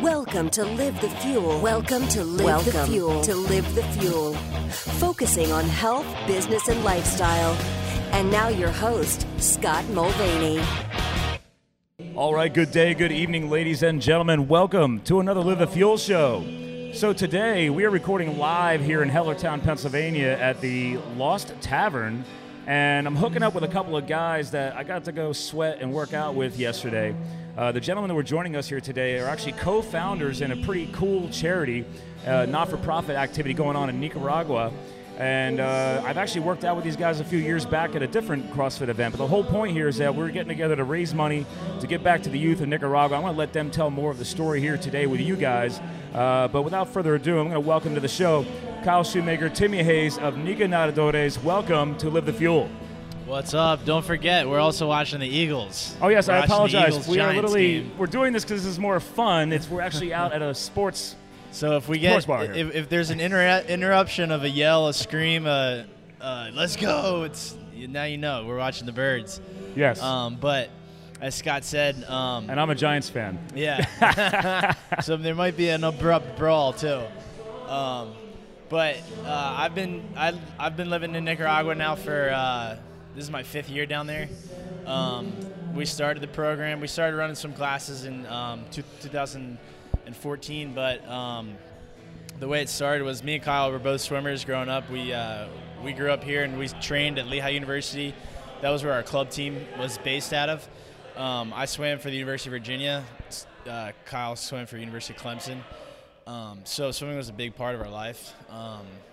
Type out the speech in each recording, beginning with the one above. Welcome to Live the Fuel. Welcome to Live the Fuel. Focusing on health, business, and lifestyle. And now your host, Scott Mulvaney. All right, good day, good evening, ladies and gentlemen. Welcome to another Live the Fuel show. So today we are recording live here in Hellertown, Pennsylvania at the Lost Tavern. And I'm hooking up with a couple of guys that I got to go sweat and work out with yesterday. The gentlemen that were joining us here today are actually co-founders in a pretty cool charity, not-for-profit activity going on in Nicaragua. And I've actually worked out with these guys a few years back at a different CrossFit event. But the whole point here is that we're getting together to raise money to get back to the youth of Nicaragua. I want to let them tell more of the story here today with you guys. But without further ado, I'm going to welcome to the show Kyle Shoemaker, Timmy Hayes of Nica Nadadores. Welcome to Live the Fuel. What's up? Don't forget, we're also watching the Eagles. Oh, yes, I apologize. We are literally game. We're doing this because this is more fun. We're actually out at a sports So if we get if there's an interruption of a yell, a scream, let's go, it's now you know we're watching the birds. Yes. But as Scott said, and I'm a Giants fan. Yeah. So there might be an abrupt brawl too. But I've been living in Nicaragua now for this is my fifth year down there. We started the program. We started running some classes in 2014, but the way it started was me and Kyle were both swimmers growing up. We grew up here and we trained at Lehigh University. That was where our club team was based out of. I swam for the University of Virginia. Kyle swam for University of Clemson. So swimming was a big part of our life.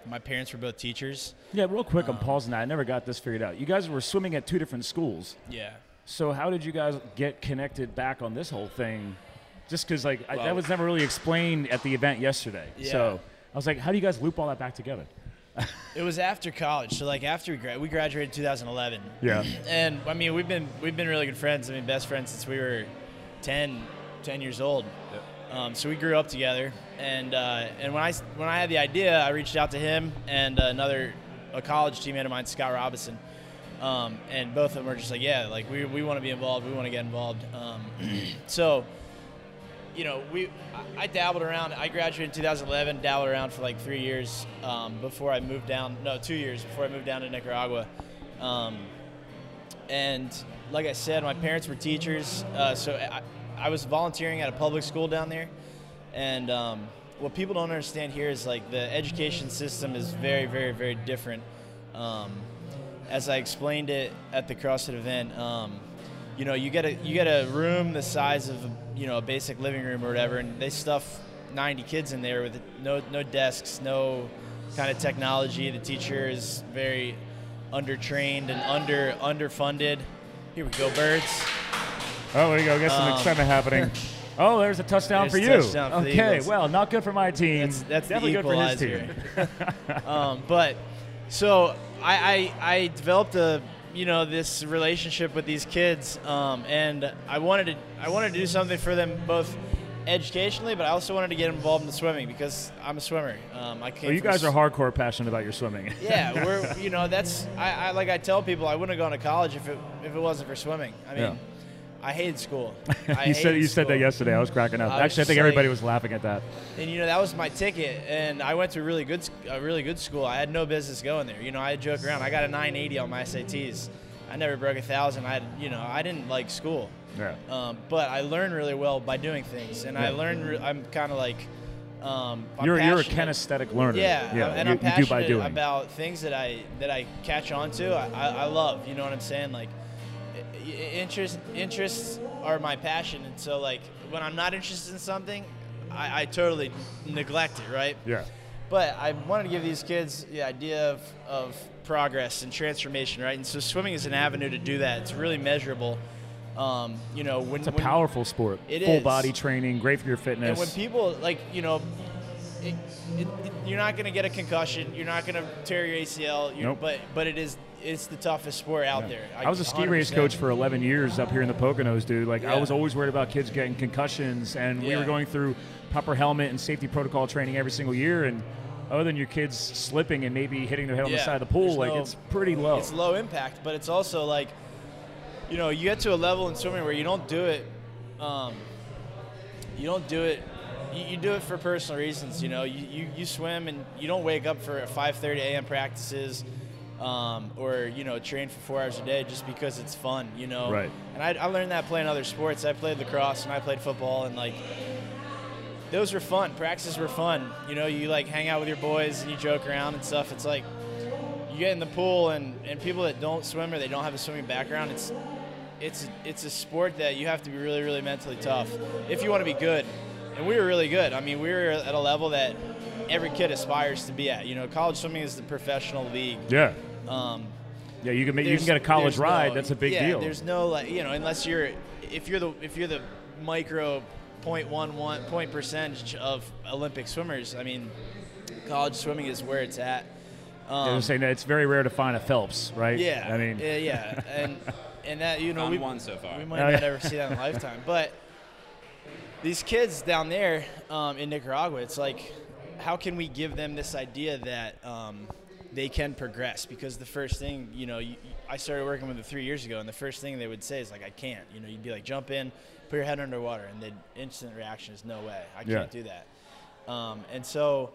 My parents were both teachers. Yeah, real quick, I'm pausing that. I never got this figured out. You guys were swimming at two different schools. Yeah. So how did you guys get connected back on this whole thing? Just because, that was never really explained at the event yesterday. Yeah. So I was like, how do you guys loop all that back together? It was after college. So, after we graduated in 2011. Yeah. And, we've been really good friends. Best friends since we were 10 years old. Yep. So we grew up together, and when I had the idea, I reached out to him and a college teammate of mine, Scott Robinson, and both of them were just like, yeah, we want to be involved, we want to get involved. So, I dabbled around. I graduated in 2011, dabbled around for 3 years before I moved down. No, 2 years before I moved down to Nicaragua, and like I said, my parents were teachers, so I was volunteering at a public school down there, and what people don't understand here is the education system is very, very, very different. As I explained it at the CrossFit event, you get a room the size of a basic living room or whatever, and they stuff 90 kids in there with no desks, no kind of technology. The teacher is very undertrained and underfunded. Here we go, birds. Oh, there you go. Get some excitement happening. Oh, there's a touchdown for you. Touchdown for okay, well, not good for my team. That's definitely good for his team. I developed this relationship with these kids, and I wanted to do something for them both educationally, but I also wanted to get involved in swimming because I'm a swimmer. You guys are hardcore passionate about your swimming. Yeah, we're that's I tell people I wouldn't have gone to college if it wasn't for swimming. Yeah. I hated school. You said that yesterday. I was cracking up. Actually, I think everybody was laughing at that. And that was my ticket. And I went to a really good school. I had no business going there. I joke around. I got a 980 on my SATs. I never broke 1,000. I didn't like school. Yeah. But I learned really well by doing things. And yeah. I'm kind of you're a kinesthetic learner. Yeah. I'm passionate about things that I catch on to. I love. You know what I'm saying? Interests are my passion, and so when I'm not interested in something, I totally neglect it, right? Yeah. But I wanted to give these kids the idea of progress and transformation, right? And so swimming is an avenue to do that. It's really measurable. It's a powerful sport. It is. Full body training, great for your fitness. And when people you're not going to get a concussion, you're not going to tear your ACL. Nope. But it is. It's the toughest sport out there. I was a ski 100%. Race coach for 11 years up here in the Poconos, dude. I was always worried about kids getting concussions, and we were going through proper helmet and safety protocol training every single year. And other than your kids slipping and maybe hitting their head on the side of the pool, it's pretty low. It's low impact, but it's also you get to a level in swimming where you don't do it you don't do it. You do it for personal reasons, you know. You swim and you don't wake up for 5:30 a.m. practices, or you know, train for 4 hours a day just because it's fun, you know. Right. And I learned that playing other sports. I played lacrosse and I played football, and like those were fun. Practices were fun, you know. You like hang out with your boys and you joke around and stuff. It's like you get in the pool, and people that don't swim or they don't have a swimming background, it's a sport that you have to be really, really mentally tough if you want to be good. And we were really good. I mean, we were at a level that every kid aspires to be at. You know, college swimming is the professional league. Yeah. Yeah, you can get a college ride. That's a big deal. There's no, like, you know, unless you're if you're the micro 0.11 percentage of Olympic swimmers. I mean, college swimming is where it's at. I was saying that it's very rare to find a Phelps, right? Yeah. I mean, yeah, and that, you know, we won so far. We might not ever see that in a lifetime, but. These kids down there in Nicaragua, it's like, how can we give them this idea that they can progress? Because the first thing, you know, I started working with them 3 years ago, and the first thing they would say is like, I can't. You know, you'd be like, jump in, put your head underwater, and the instant reaction is, no way, I can't do that. And so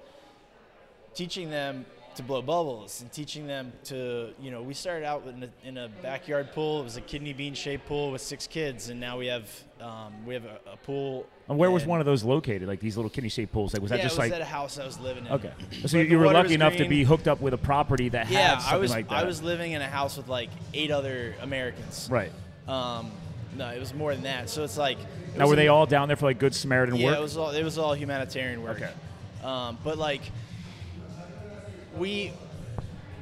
teaching them to blow bubbles and teaching them to, you know, we started out in a backyard pool. It was a kidney bean shaped pool with 6 kids, and now we have a pool. And where was one of those located? Like these little kidney shaped pools? Like was that just like? Yeah, it was at a house I was living in. Okay, so you were lucky enough to be hooked up with a property that had something like that. I was living in a house with like 8 other Americans. Right. No, it was more than that. So it's like. Now were they all down there for like Good Samaritan work? Yeah, it was all humanitarian work. Okay. But like.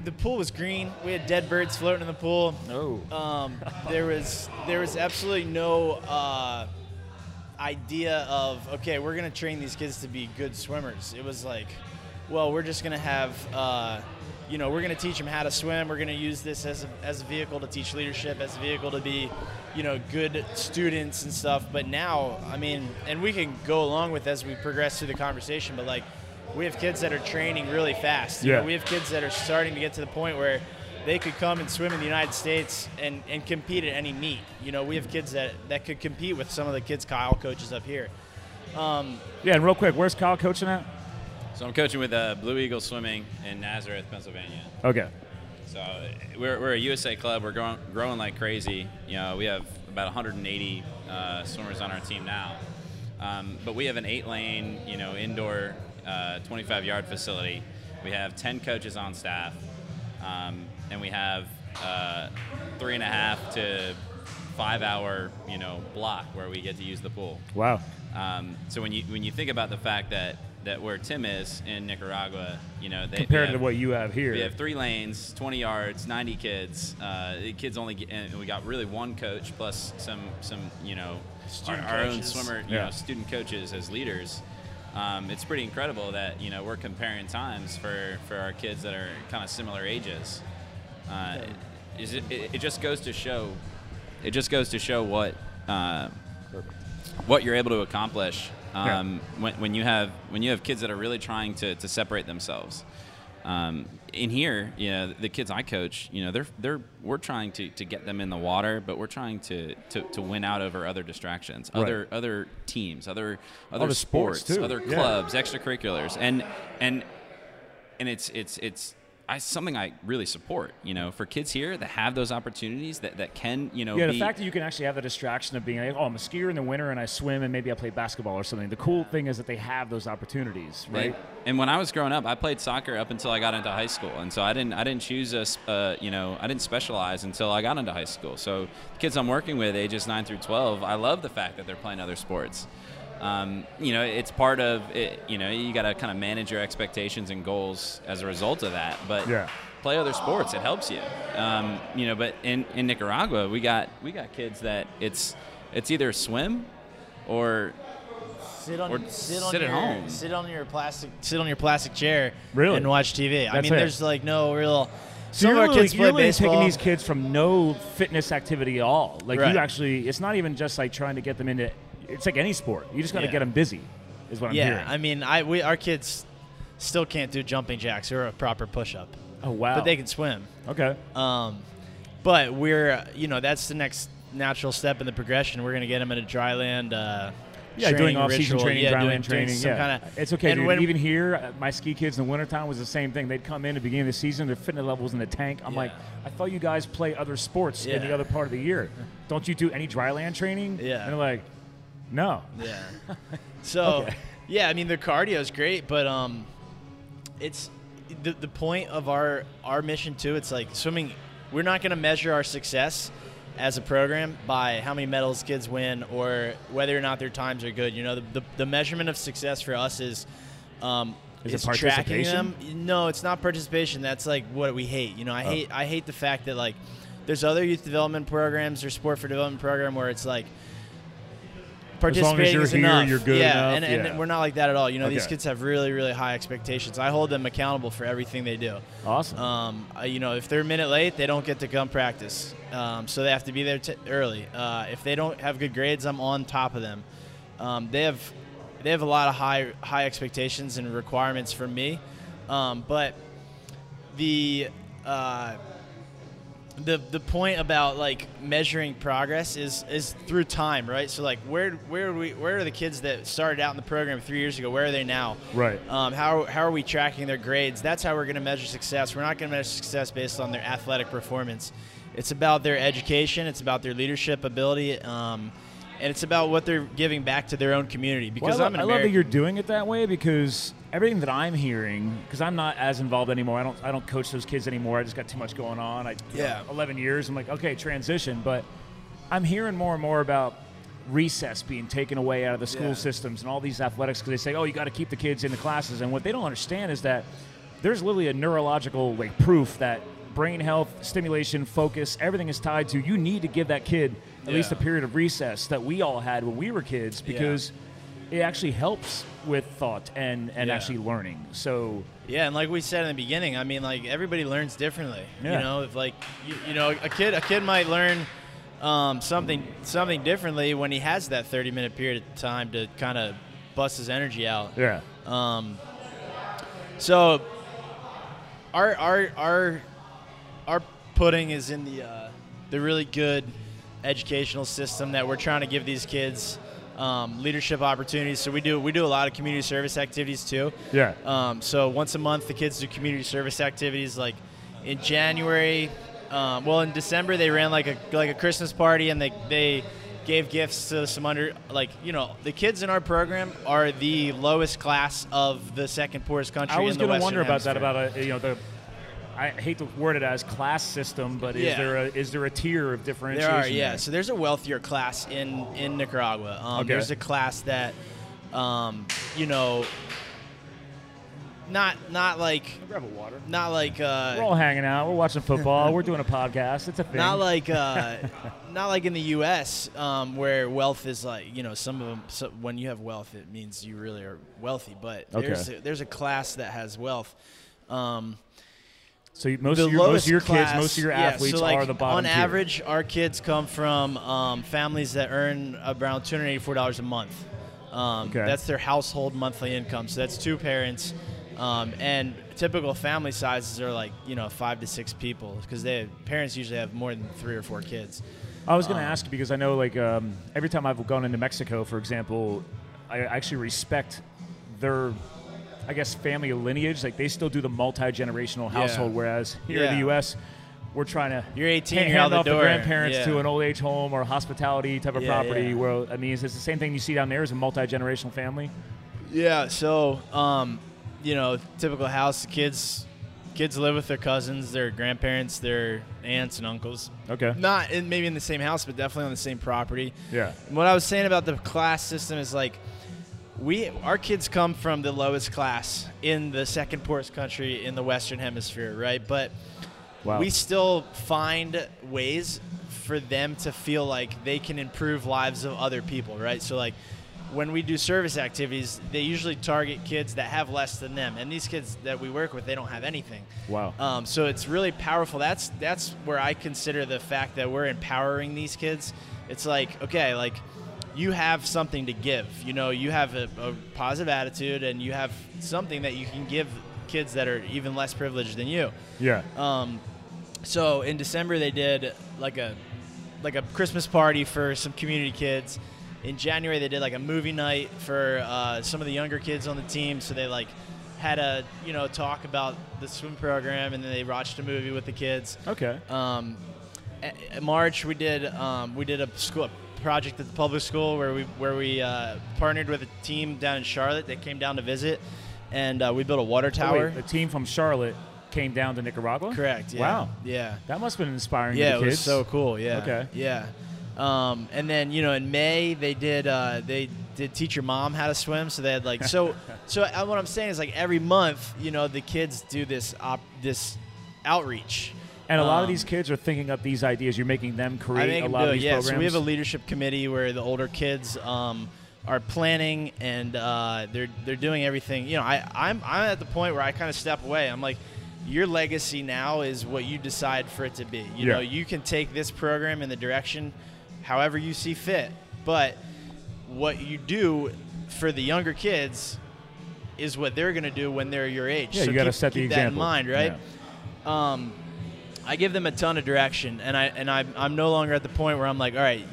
The pool was green. We had dead birds floating in the pool. No. There was absolutely no idea of, okay, we're going to train these kids to be good swimmers. It was like, well, we're just going to have, you know, we're going to teach them how to swim. We're going to use this as a vehicle to teach leadership, as a vehicle to be, you know, good students and stuff. But now, I mean, and we can go along with as we progress through the conversation, but like, we have kids that are training really fast. You know, we have kids that are starting to get to the point where they could come and swim in the United States and compete at any meet. You know, we have kids that could compete with some of the kids Kyle coaches up here. Yeah, and real quick, where's Kyle coaching at? So I'm coaching with Blue Eagle Swimming in Nazareth, Pennsylvania. Okay. So we're a USA club. We're growing like crazy. You know, we have about 180 swimmers on our team now. But we have an 8-lane, you know, indoor 25-yard facility. We have 10 coaches on staff, and we have 3.5 to 5 hour, you know, block where we get to use the pool. Wow! So when you think about the fact that where Tim is in Nicaragua, you know, compared to what you have here, we have 3 lanes, 20 yards, 90 kids. The kids only get, and we got really one coach plus some you know our own swimmer, you know, student coaches as leaders. It's pretty incredible that, you know, we're comparing times for our kids that are kind of similar ages. It just goes to show, what you're able to accomplish when you have kids that are really trying to separate themselves. In here, you know, the kids I coach, you know, we're trying to get them in the water, but we're trying to win out over other distractions, other teams, other sports, too. Other clubs, extracurriculars, and it's something I really support, you know, for kids here that have those opportunities that can, you know, the fact that you can actually have the distraction of being like, oh, I'm a skier in the winter and I swim and maybe I play basketball or something. The cool thing is that they have those opportunities, right? And when I was growing up, I played soccer up until I got into high school, and so I didn't choose you know, I didn't specialize until I got into high school. So the kids I'm working with, ages 9 through 12, I love the fact that they're playing other sports. You know, it's part of it. You know, you got to kind of manage your expectations and goals as a result of that. But play other sports; it helps you. You know, but in Nicaragua, we got kids that it's either swim or sit at home, sit on your plastic chair, really, and watch TV. That's there's like no real. So you're really taking these kids from no fitness activity at all. Like you actually, it's not even just like trying to get them into. It's like any sport. You just got to get them busy, is what I'm hearing. Yeah, I mean, our kids still can't do jumping jacks or a proper push-up. Oh, wow. But they can swim. Okay. But we're, you know, that's the next natural step in the progression. We're going to get them into dry land yeah, doing off-season training, dryland training. Yeah, it's okay. And even here, my ski kids in the wintertime was the same thing. They'd come in at the beginning of the season, their fitness level was in the tank. I'm like, I thought you guys play other sports in the other part of the year. Don't you do any dryland training? Yeah. And they're like, no. Yeah. So, okay. Yeah, I mean, their cardio is great, but it's the point of our mission, too. It's like swimming. We're not going to measure our success as a program by how many medals kids win or whether or not their times are good. You know, the measurement of success for us is tracking them. No, it's not participation. That's like what we hate. You know, I hate the fact that like there's other youth development programs or sport for development program where it's like participating is enough. You're good enough. And we're not like that at all. You know, these kids have really, really high expectations. I hold them accountable for everything they do. Awesome. You know, if they're a minute late, they don't get to come practice. So they have to be there early. If they don't have good grades, I'm on top of them. They have a lot of high expectations and requirements from me. But the point about like measuring progress is through time, right? So like where are the kids that started out in the program 3 years ago? Where are they now? Right. How are we tracking their grades? That's how we're going to measure success. We're not going to measure success based on their athletic performance. It's about their education. It's about their leadership ability. And it's about what they're giving back to their own community. Because I love that you're doing it that way, because everything that I'm hearing, because I'm not as involved anymore. I don't coach those kids anymore. I just got too much going on. 11 years. I'm like, okay, transition. But I'm hearing more and more about recess being taken away out of the school systems and all these athletics, because they say, oh, you got to keep the kids in the classes. And what they don't understand is that there's literally a neurological like proof that brain health, stimulation, focus, everything is tied to you need to give that kid at least a period of recess that we all had when we were kids, because it actually helps with thought and actually learning. So and like we said in the beginning, I mean, like everybody learns differently. You know, if like you know, a kid might learn something differently when he has that 30-minute period of time to kind of bust his energy out. So our pudding is in the really good educational system that we're trying to give these kids leadership opportunities. So we do a lot of community service activities too. So once a month the kids do community service activities. Like in January, in December they ran like a Christmas party, and they gave gifts to some the kids in our program are the lowest class of the second poorest country in the Western Hemisphere. I was going to wonder about that, about I hate to word it as class system, but is there a tier of differentiation? There are, So there's a wealthier class in Nicaragua. There's a class that, not like. I'll grab a water. Not like. We're all hanging out. We're watching football. We're doing a podcast. It's a thing. Not like, not like in the U.S. Where wealth is like, some of them. So when you have wealth, it means you really are wealthy. But there's a class that has wealth. So most of your athletes are the bottom tier. On average, our kids come from families that earn around $284 a month. That's their household monthly income. So that's two parents, and typical family sizes are like 5 to 6 people, because parents usually have more than 3 or 4 kids. I was going to ask you, because I know every time I've gone into Mexico, for example, I actually respect their, I guess, family lineage. Like they still do the multi-generational household, whereas here in the U.S. we're trying to hand off the grandparents to an old age home or hospitality type of property. Where is it the same thing you see down there as a multi-generational family? Yeah. So typical house, kids live with their cousins, their grandparents, their aunts and uncles. Okay. Not maybe in the same house, but definitely on the same property. Yeah. And what I was saying about the class system is like, our kids come from the lowest class in the second poorest country in the Western Hemisphere, right? But we still find ways for them to feel like they can improve lives of other people, right? So like when we do service activities, they usually target kids that have less than them. And these kids that we work with, they don't have anything. Wow. So it's really powerful. That's where I consider the fact that we're empowering these kids. It's like, okay, like you have something to give. You have a positive attitude, and you have something that you can give kids that are even less privileged than you. Yeah. So in December they did like a Christmas party for some community kids. in January they did like a movie night for some of the younger kids on the team. So they like had a, you know, talk about the swim program, and then they watched a movie with the kids. Okay. In March we did a school project at the public school where we partnered with a team down in Charlotte that came down to visit, and we built a water tower. Oh, wait, a team from Charlotte came down to Nicaragua? Correct. Yeah. Wow. Yeah. That must have been inspiring to the kids. Yeah, it was so cool. Yeah. Okay. Yeah. And then, you know, in May they did teach your mom how to swim. So they had like so what I'm saying is like every month, you know, the kids do this this outreach. And a lot of these kids are thinking up these ideas. You're making them create a lot of these programs. So we have a leadership committee where the older kids are planning, and they're doing everything. You know, I'm at the point where I kind of step away. I'm like, your legacy now is what you decide for it to be. You know, you can take this program in the direction however you see fit, but what you do for the younger kids is what they're going to do when they're your age. Yeah, so you got to set the example. Keep that in mind, right? Yeah. I give them a ton of direction, and I'm no longer at the point where I'm like, all right,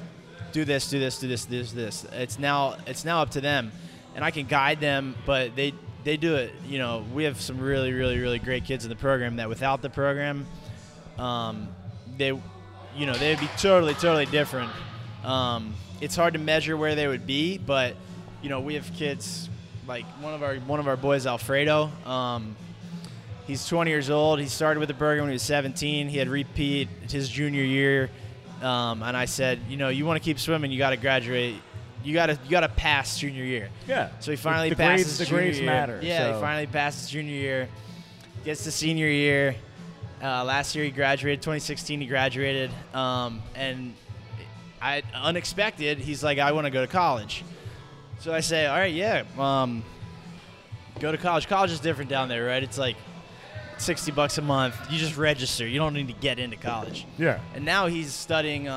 do this, do this, do this, do this. It's now up to them, and I can guide them, but they do it. You know, we have some really, really, really great kids in the program that without the program, they'd be totally, totally different. It's hard to measure where they would be, but you know, we have kids like one of our boys, Alfredo. He's 20 years old. He started with the program when he was 17. He had repeat his junior year, and I said, you know, you want to keep swimming, you got to graduate, you got to pass junior year. Yeah. So he finally passes junior year. The grades matter. Yeah. So. He finally passes junior year, gets to senior year. Last year he graduated. 2016 he graduated, and unexpected, he's like, I want to go to college. So I say, all right, yeah, go to college. College is different down there, right? It's like $60 a month. You just register. You don't need to get into college. Yeah. And now he's studying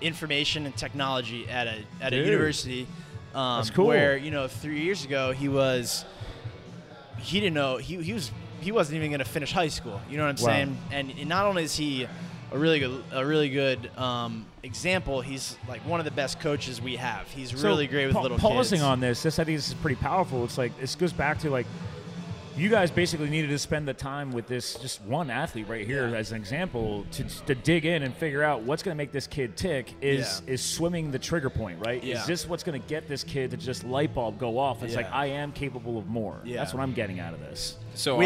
information and technology at a university. That's cool. Where, you know, 3 years ago he wasn't even going to finish high school. You know what I'm saying? And not only is he a really good example, he's like one of the best coaches we have. He's really great with little kids. Pausing on this, I think this is pretty powerful. It's like this goes back to like, you guys basically needed to spend the time with this just one athlete right here as an example to dig in and figure out what's going to make this kid tick is swimming the trigger point, right? Yeah. Is this what's going to get this kid to just light bulb go off? It's like, I am capable of more. Yeah. That's what I'm getting out of this. So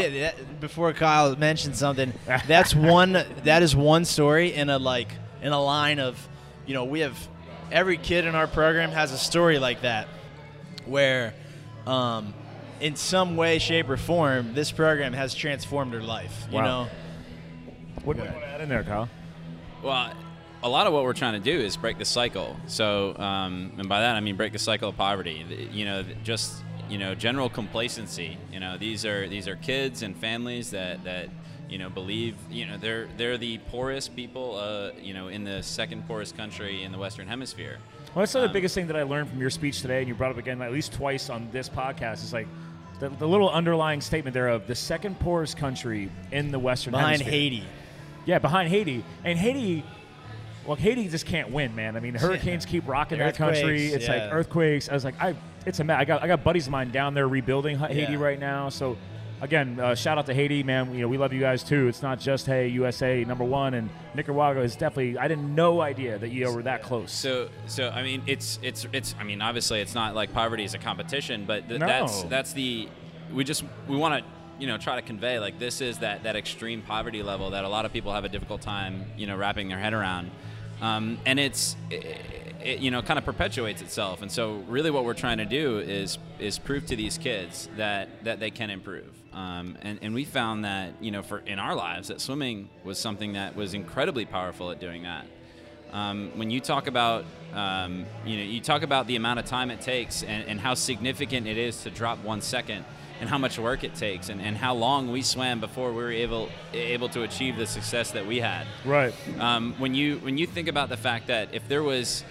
before Kyle mentioned something, that is one story in a line of, you know, we have every kid in our program has a story like that where in some way, shape, or form, this program has transformed her life. You know, what do you want to add in there, Kyle? Well, a lot of what we're trying to do is break the cycle. So, and by that I mean break the cycle of poverty. You know, just general complacency. You know, these are kids and families that believe they're the poorest people in the second poorest country in the Western Hemisphere. Well, that's the biggest thing that I learned from your speech today, and you brought up again at least twice on this podcast. Is like. The little underlying statement there of the second poorest country in the Western Hemisphere. Behind Haiti. Yeah, behind Haiti. And Haiti, well, Haiti just can't win, man. I mean, hurricanes keep rocking that country. It's like earthquakes. I was like, it's a mess. I got buddies of mine down there rebuilding Haiti right now. So, again, shout out to Haiti, man. You know, we love you guys, too. It's not just, hey, USA #1. And Nicaragua is definitely – I didn't no idea that you were that close. So I mean, it's I mean, obviously it's not like poverty is a competition, but that's the – we want to, try to convey, like, this is that extreme poverty level that a lot of people have a difficult time, wrapping their head around. And it kind of perpetuates itself. And so really what we're trying to do is prove to these kids that they can improve. And we found that, in our lives, that swimming was something that was incredibly powerful at doing that. When you talk about, the amount of time it takes and how significant it is to drop 1 second and how much work it takes and how long we swam before we were able to achieve the success that we had. Right. When you think about the fact that if there was,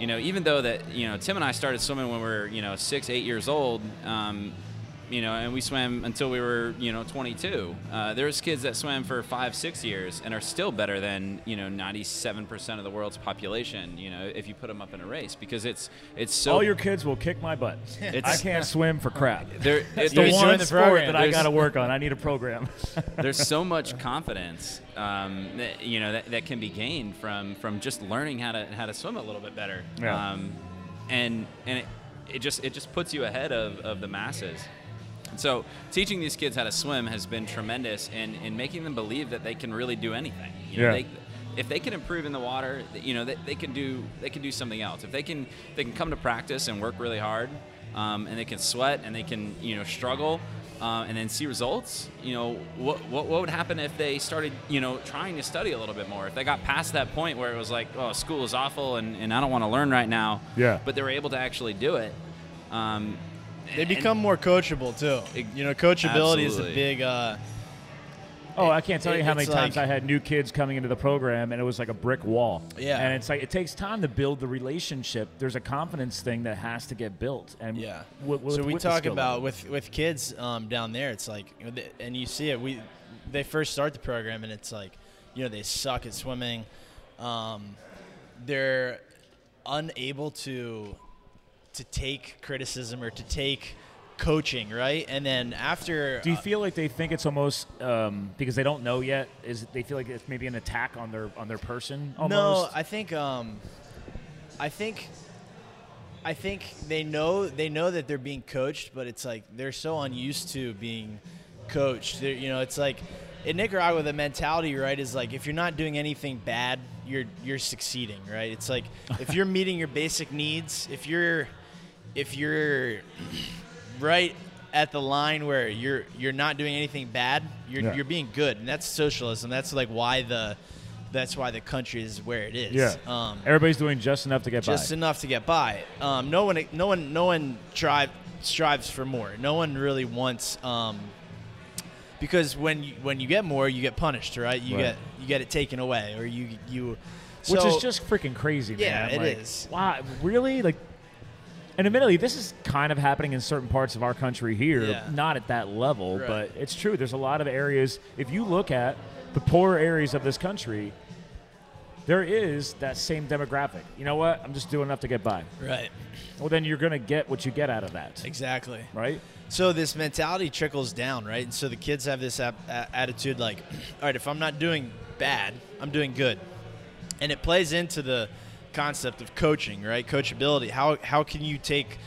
even though that, Tim and I started swimming when we were, 6, 8 years old, you know, and we swam until we were, you know, 22. There's kids that swam for 5, 6 years and are still better than, you know, 97% of the world's population, you know, if you put them up in a race, because it's so. All your kids will kick my butt. I can't swim for crap. It's the one sport that I got to work on. I need a program. There's so much confidence, that, you know, that can be gained from just learning how to swim a little bit better. Yeah. And it just puts you ahead of the masses. And so teaching these kids how to swim has been tremendous in making them believe that they can really do anything. You know, yeah. If they can improve in the water, you know, they can do something else. If they can come to practice and work really hard, and they can sweat and they can, you know, struggle, and then see results. You know, what would happen if they started, you know, trying to study a little bit more? If they got past that point where it was like, oh, school is awful and I don't want to learn right now. Yeah. But they were able to actually do it. They become more coachable too. You know, coachability absolutely. Is a big. I can't tell you how many times I had new kids coming into the program, and it was like a brick wall. Yeah. And it's like it takes time to build the relationship. There's a confidence thing that has to get built. And yeah. So we talk about with kids down there. It's like, and you see it. They first start the program, and it's like, you know, they suck at swimming. They're unable to take criticism or to take coaching, right? And then after, do you feel like they think it's almost because they don't know yet? Is they feel like it's maybe an attack on their person? Almost? No, I think they know that they're being coached, but it's like they're so unused to being coached. They're, you know, it's like in Nicaragua the mentality, right, is like if you're not doing anything bad, you're succeeding, right? It's like if you're meeting your basic needs, if you're right at the line where you're not doing anything bad, you're being good, and that's socialism. That's like why the country is where it is. Yeah. Everybody's doing just enough to get by. Just enough to get by. No one strives for more. No one really wants because when you get more, you get punished, right? You get it taken away, or you which is just freaking crazy, man. Yeah, it is. Wow, really? Like. And admittedly, this is kind of happening in certain parts of our country here, not at that level, but it's true. There's a lot of areas. If you look at the poorer areas of this country, there is that same demographic. You know what? I'm just doing enough to get by. Right. Well, then you're going to get what you get out of that. Exactly. Right? So this mentality trickles down, right? And so the kids have this attitude like, all right, if I'm not doing bad, I'm doing good. And it plays into the concept of coaching, right? Coachability. How can you take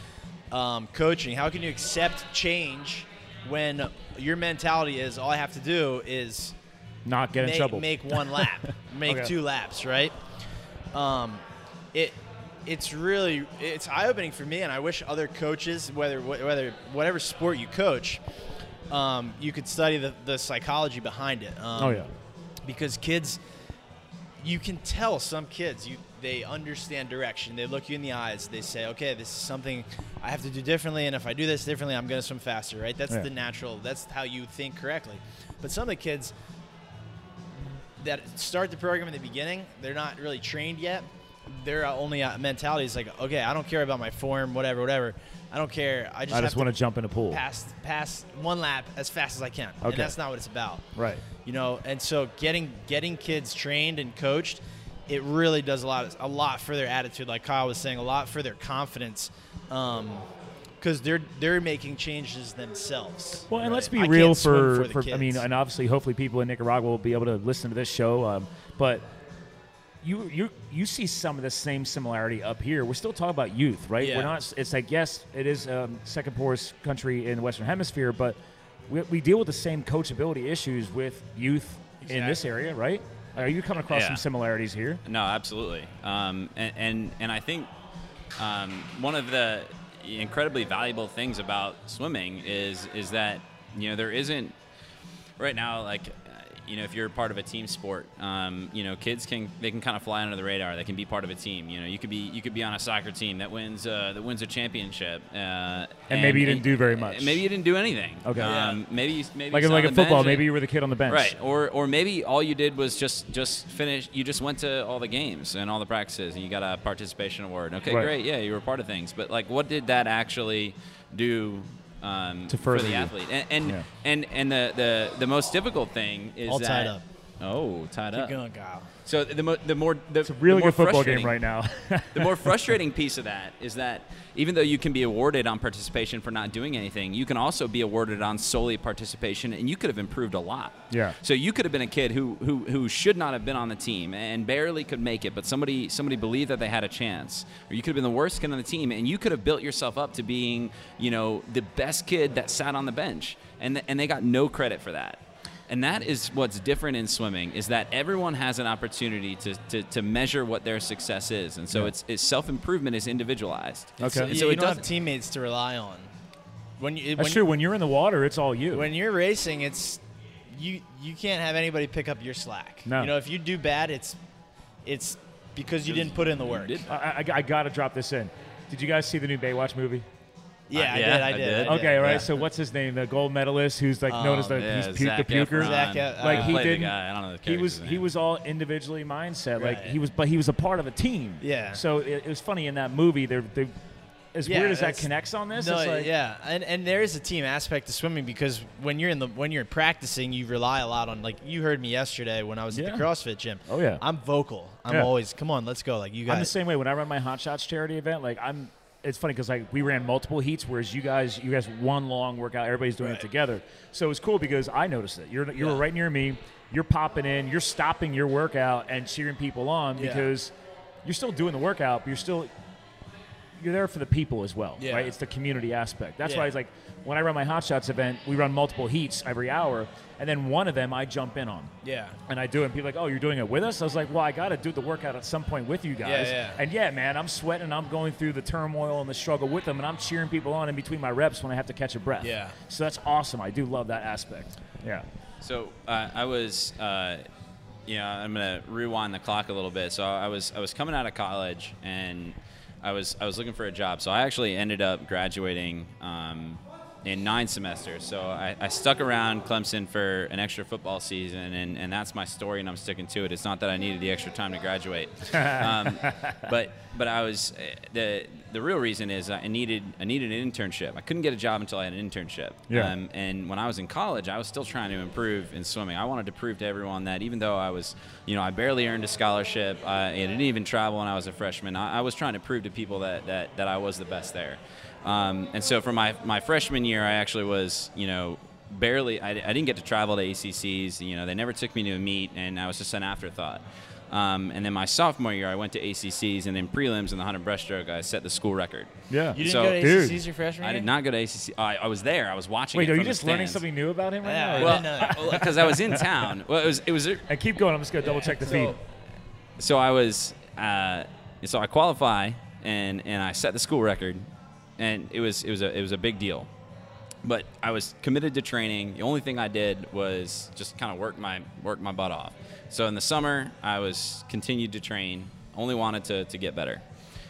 coaching? How can you accept change when your mentality is all I have to do is not get in trouble, make one lap, make two laps, right? It's eye-opening for me, and I wish other coaches, whether whatever sport you coach, you could study the psychology behind it. Because kids. You can tell some kids, they understand direction. They look you in the eyes. They say, okay, this is something I have to do differently, and if I do this differently, I'm going to swim faster, right? That's the natural. That's how you think correctly. But some of the kids that start the program in the beginning, they're not really trained yet. Their only mentality is like, okay, I don't care about my form, whatever. I don't care. I just want to jump in a pool. Pass one lap as fast as I can. Okay. And that's not what it's about. Right. You know, and so getting kids trained and coached, it really does a lot for their attitude, like Kyle was saying, a lot for their confidence, because they're making changes themselves. Well, and let's be real for I mean, and obviously, hopefully, people in Nicaragua will be able to listen to this show, but. You see some of the same similarity up here. We're still talking about youth, right? Yeah. We're not. It's like, yes, it is second poorest country in the Western Hemisphere, but we deal with the same coachability issues with youth in this area, right? Are you coming across some similarities here? No, absolutely. And I think one of the incredibly valuable things about swimming is that, you know, there isn't right now like. You know, if you're part of a team sport, you know, kids can kind of fly under the radar. They can be part of a team. You know, you could be on a soccer team that wins a championship, and maybe you didn't do very much. Maybe you didn't do anything. Okay. Maybe like in football, maybe you were the kid on the bench. Right. Or maybe all you did was just finish. You just went to all the games and all the practices, and you got a participation award. Okay, great. Yeah, you were part of things. But like, what did that actually do to further for the athlete. And the most difficult thing is all that tied up. Oh, tied up. Keep going, Kyle. So it's a really good football game right now. The more frustrating piece of that is that even though you can be awarded on participation for not doing anything, you can also be awarded on solely participation, and you could have improved a lot. Yeah. So you could have been a kid who should not have been on the team and barely could make it, but somebody believed that they had a chance. Or you could have been the worst kid on the team, and you could have built yourself up to being, you know, the best kid that sat on the bench, and they got no credit for that. And that is what's different in swimming, is that everyone has an opportunity to measure what their success is. And so it's self-improvement is individualized. Okay. So you don't have teammates to rely on. That's true. When you're in the water, it's all you. When you're racing, it's you can't have anybody pick up your slack. No. You know, if you do bad, it's because you didn't put in the work. I got to drop this in. Did you guys see the new Baywatch movie? Yeah, I did. Okay, right. Yeah. So what's his name? The gold medalist who's like known as the puker. Like he didn't. I don't know he was all individually mindset. Right. Like he was a part of a team. Yeah. So it was funny in that movie. As weird as that connects on this. No, it's like, yeah, and there is a team aspect to swimming, because when you're practicing, you rely a lot on, like, you heard me yesterday when I was at the CrossFit gym. Oh yeah. I'm vocal. I'm always, come on, let's go. Like you guys. I'm the same way when I run my Hot Shots charity event. Like I'm. It's funny because, like, we ran multiple heats, whereas you guys one long workout. Everybody's doing it together. So it was cool because I noticed it. You were right near me. You're popping in. You're stopping your workout and cheering people on because you're still doing the workout, but you're there for the people as well, right? It's the community aspect. That's why it's like when I run my Hot Shots event, we run multiple heats every hour, and then one of them I jump in on. Yeah. And I do it, and people are like, oh, you're doing it with us? I was like, well, I got to do the workout at some point with you guys. Yeah. And, man, I'm sweating. I'm going through the turmoil and the struggle with them, and I'm cheering people on in between my reps when I have to catch a breath. Yeah. So that's awesome. I do love that aspect. Yeah. So I was I'm going to rewind the clock a little bit. So I was coming out of college, and – I was looking for a job, so I actually ended up graduating in 9 semesters. So I stuck around Clemson for an extra football season, and that's my story, and I'm sticking to it. It's not that I needed the extra time to graduate, but I was the real reason is I needed an internship. I couldn't get a job until I had an internship. Yeah. And when I was in college, I was still trying to improve in swimming. I wanted to prove to everyone that even though I was, I barely earned a scholarship, I didn't even travel when I was a freshman. I was trying to prove to people that I was the best there. And so for my freshman year, I actually was, I didn't get to travel to ACCs. They never took me to a meet, and I was just an afterthought. And then my sophomore year, I went to ACCs, and in prelims in the 100 breaststroke, I set the school record. Yeah. You didn't go to ACCs your freshman year? I did not go to ACCs. I was there. I was watching. Wait, are you just learning something new about him right now? Well, because I was in town. Well, it was. And keep going. I'm just going to double check the feed. So I was. So I qualify, and I set the school record. And it was a big deal, but I was committed to training. The only thing I did was just kind of work my butt off. So in the summer, I was continued to train. Only wanted to get better.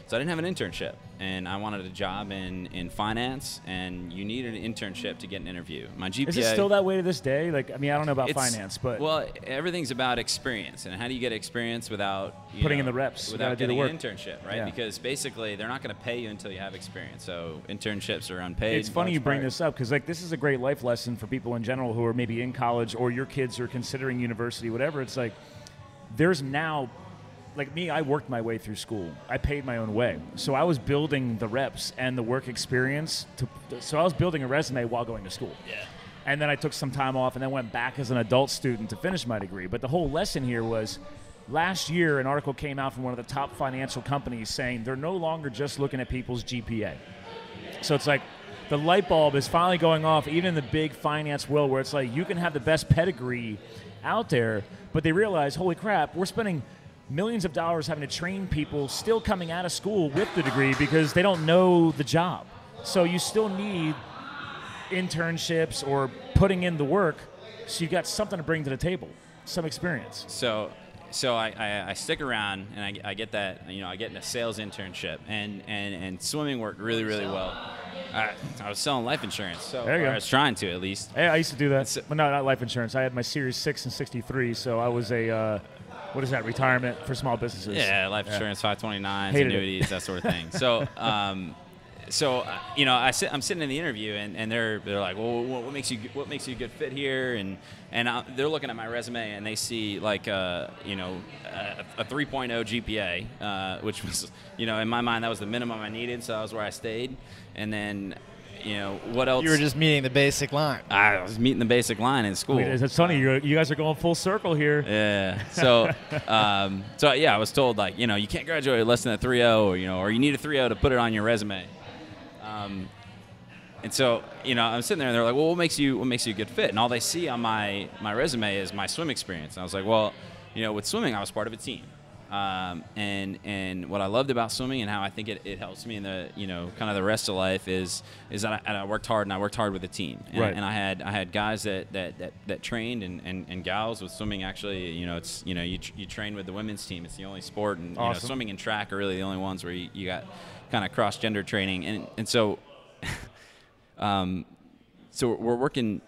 So I didn't have an internship, and I wanted a job in finance. And you needed an internship to get an interview. My GPA is it still that way to this day? Like, I mean, I don't know about finance, but well, everything's about experience. And how do you get experience without putting in the reps, without getting an internship, right? Yeah. Because basically, they're not going to pay you until you have experience. So internships are unpaid. It's funny you bring this up because, like, this is a great life lesson for people in general who are maybe in college or your kids are considering university, whatever. It's like there's now. Like me, I worked my way through school. I paid my own way. So I was building the reps and the work experience. So I was building a resume while going to school. Yeah. And then I took some time off and then went back as an adult student to finish my degree. But the whole lesson here was last year an article came out from one of the top financial companies saying they're no longer just looking at people's GPA. So it's like the light bulb is finally going off, even in the big finance world, where it's like you can have the best pedigree out there, but they realize, holy crap, we're spending – millions of dollars having to train people still coming out of school with the degree because they don't know the job. So you still need internships or putting in the work so you've got something to bring to the table, some experience. So I stick around, and I get that, I get in a sales internship, and swimming worked really, really well. I was selling life insurance. So there you go. I was trying to, at least. Hey, I used to do that. But no, not life insurance. I had my Series 6 and 63, so I was a what is that, retirement for small businesses? Yeah, life insurance, 529s, annuities, that sort of thing. So So, you know, I'm sitting in the interview, and they're like, well, what makes you a good fit here? And they're looking at my resume, and they see, like, you know, a 3.0 GPA, which was, you know, in my mind, that was the minimum I needed, so that was where I stayed. And then, you know, what else? You were just meeting the basic line. I was meeting the basic line in school. It's funny. You guys are going full circle here. Yeah. So, so yeah, I was told, like, you know, you can't graduate less than a 3.0, or, you know, or you need a 3.0 to put it on your resume. And so, you know, I'm sitting there, and they're like, well, what makes you a good fit? And all they see on my resume is my swim experience. And I was like, well, you know, with swimming, I was part of a team. And what I loved about swimming and how I think it helps me in the, you know, kind of the rest of life is that I worked hard, and I worked hard with a team. And, right. And I had guys that trained and gals with swimming. Actually, you know, it's, you know, you train with the women's team. It's the only sport, and awesome. You know, swimming and track are really the only ones where you got kind of cross gender training. And so, so we're working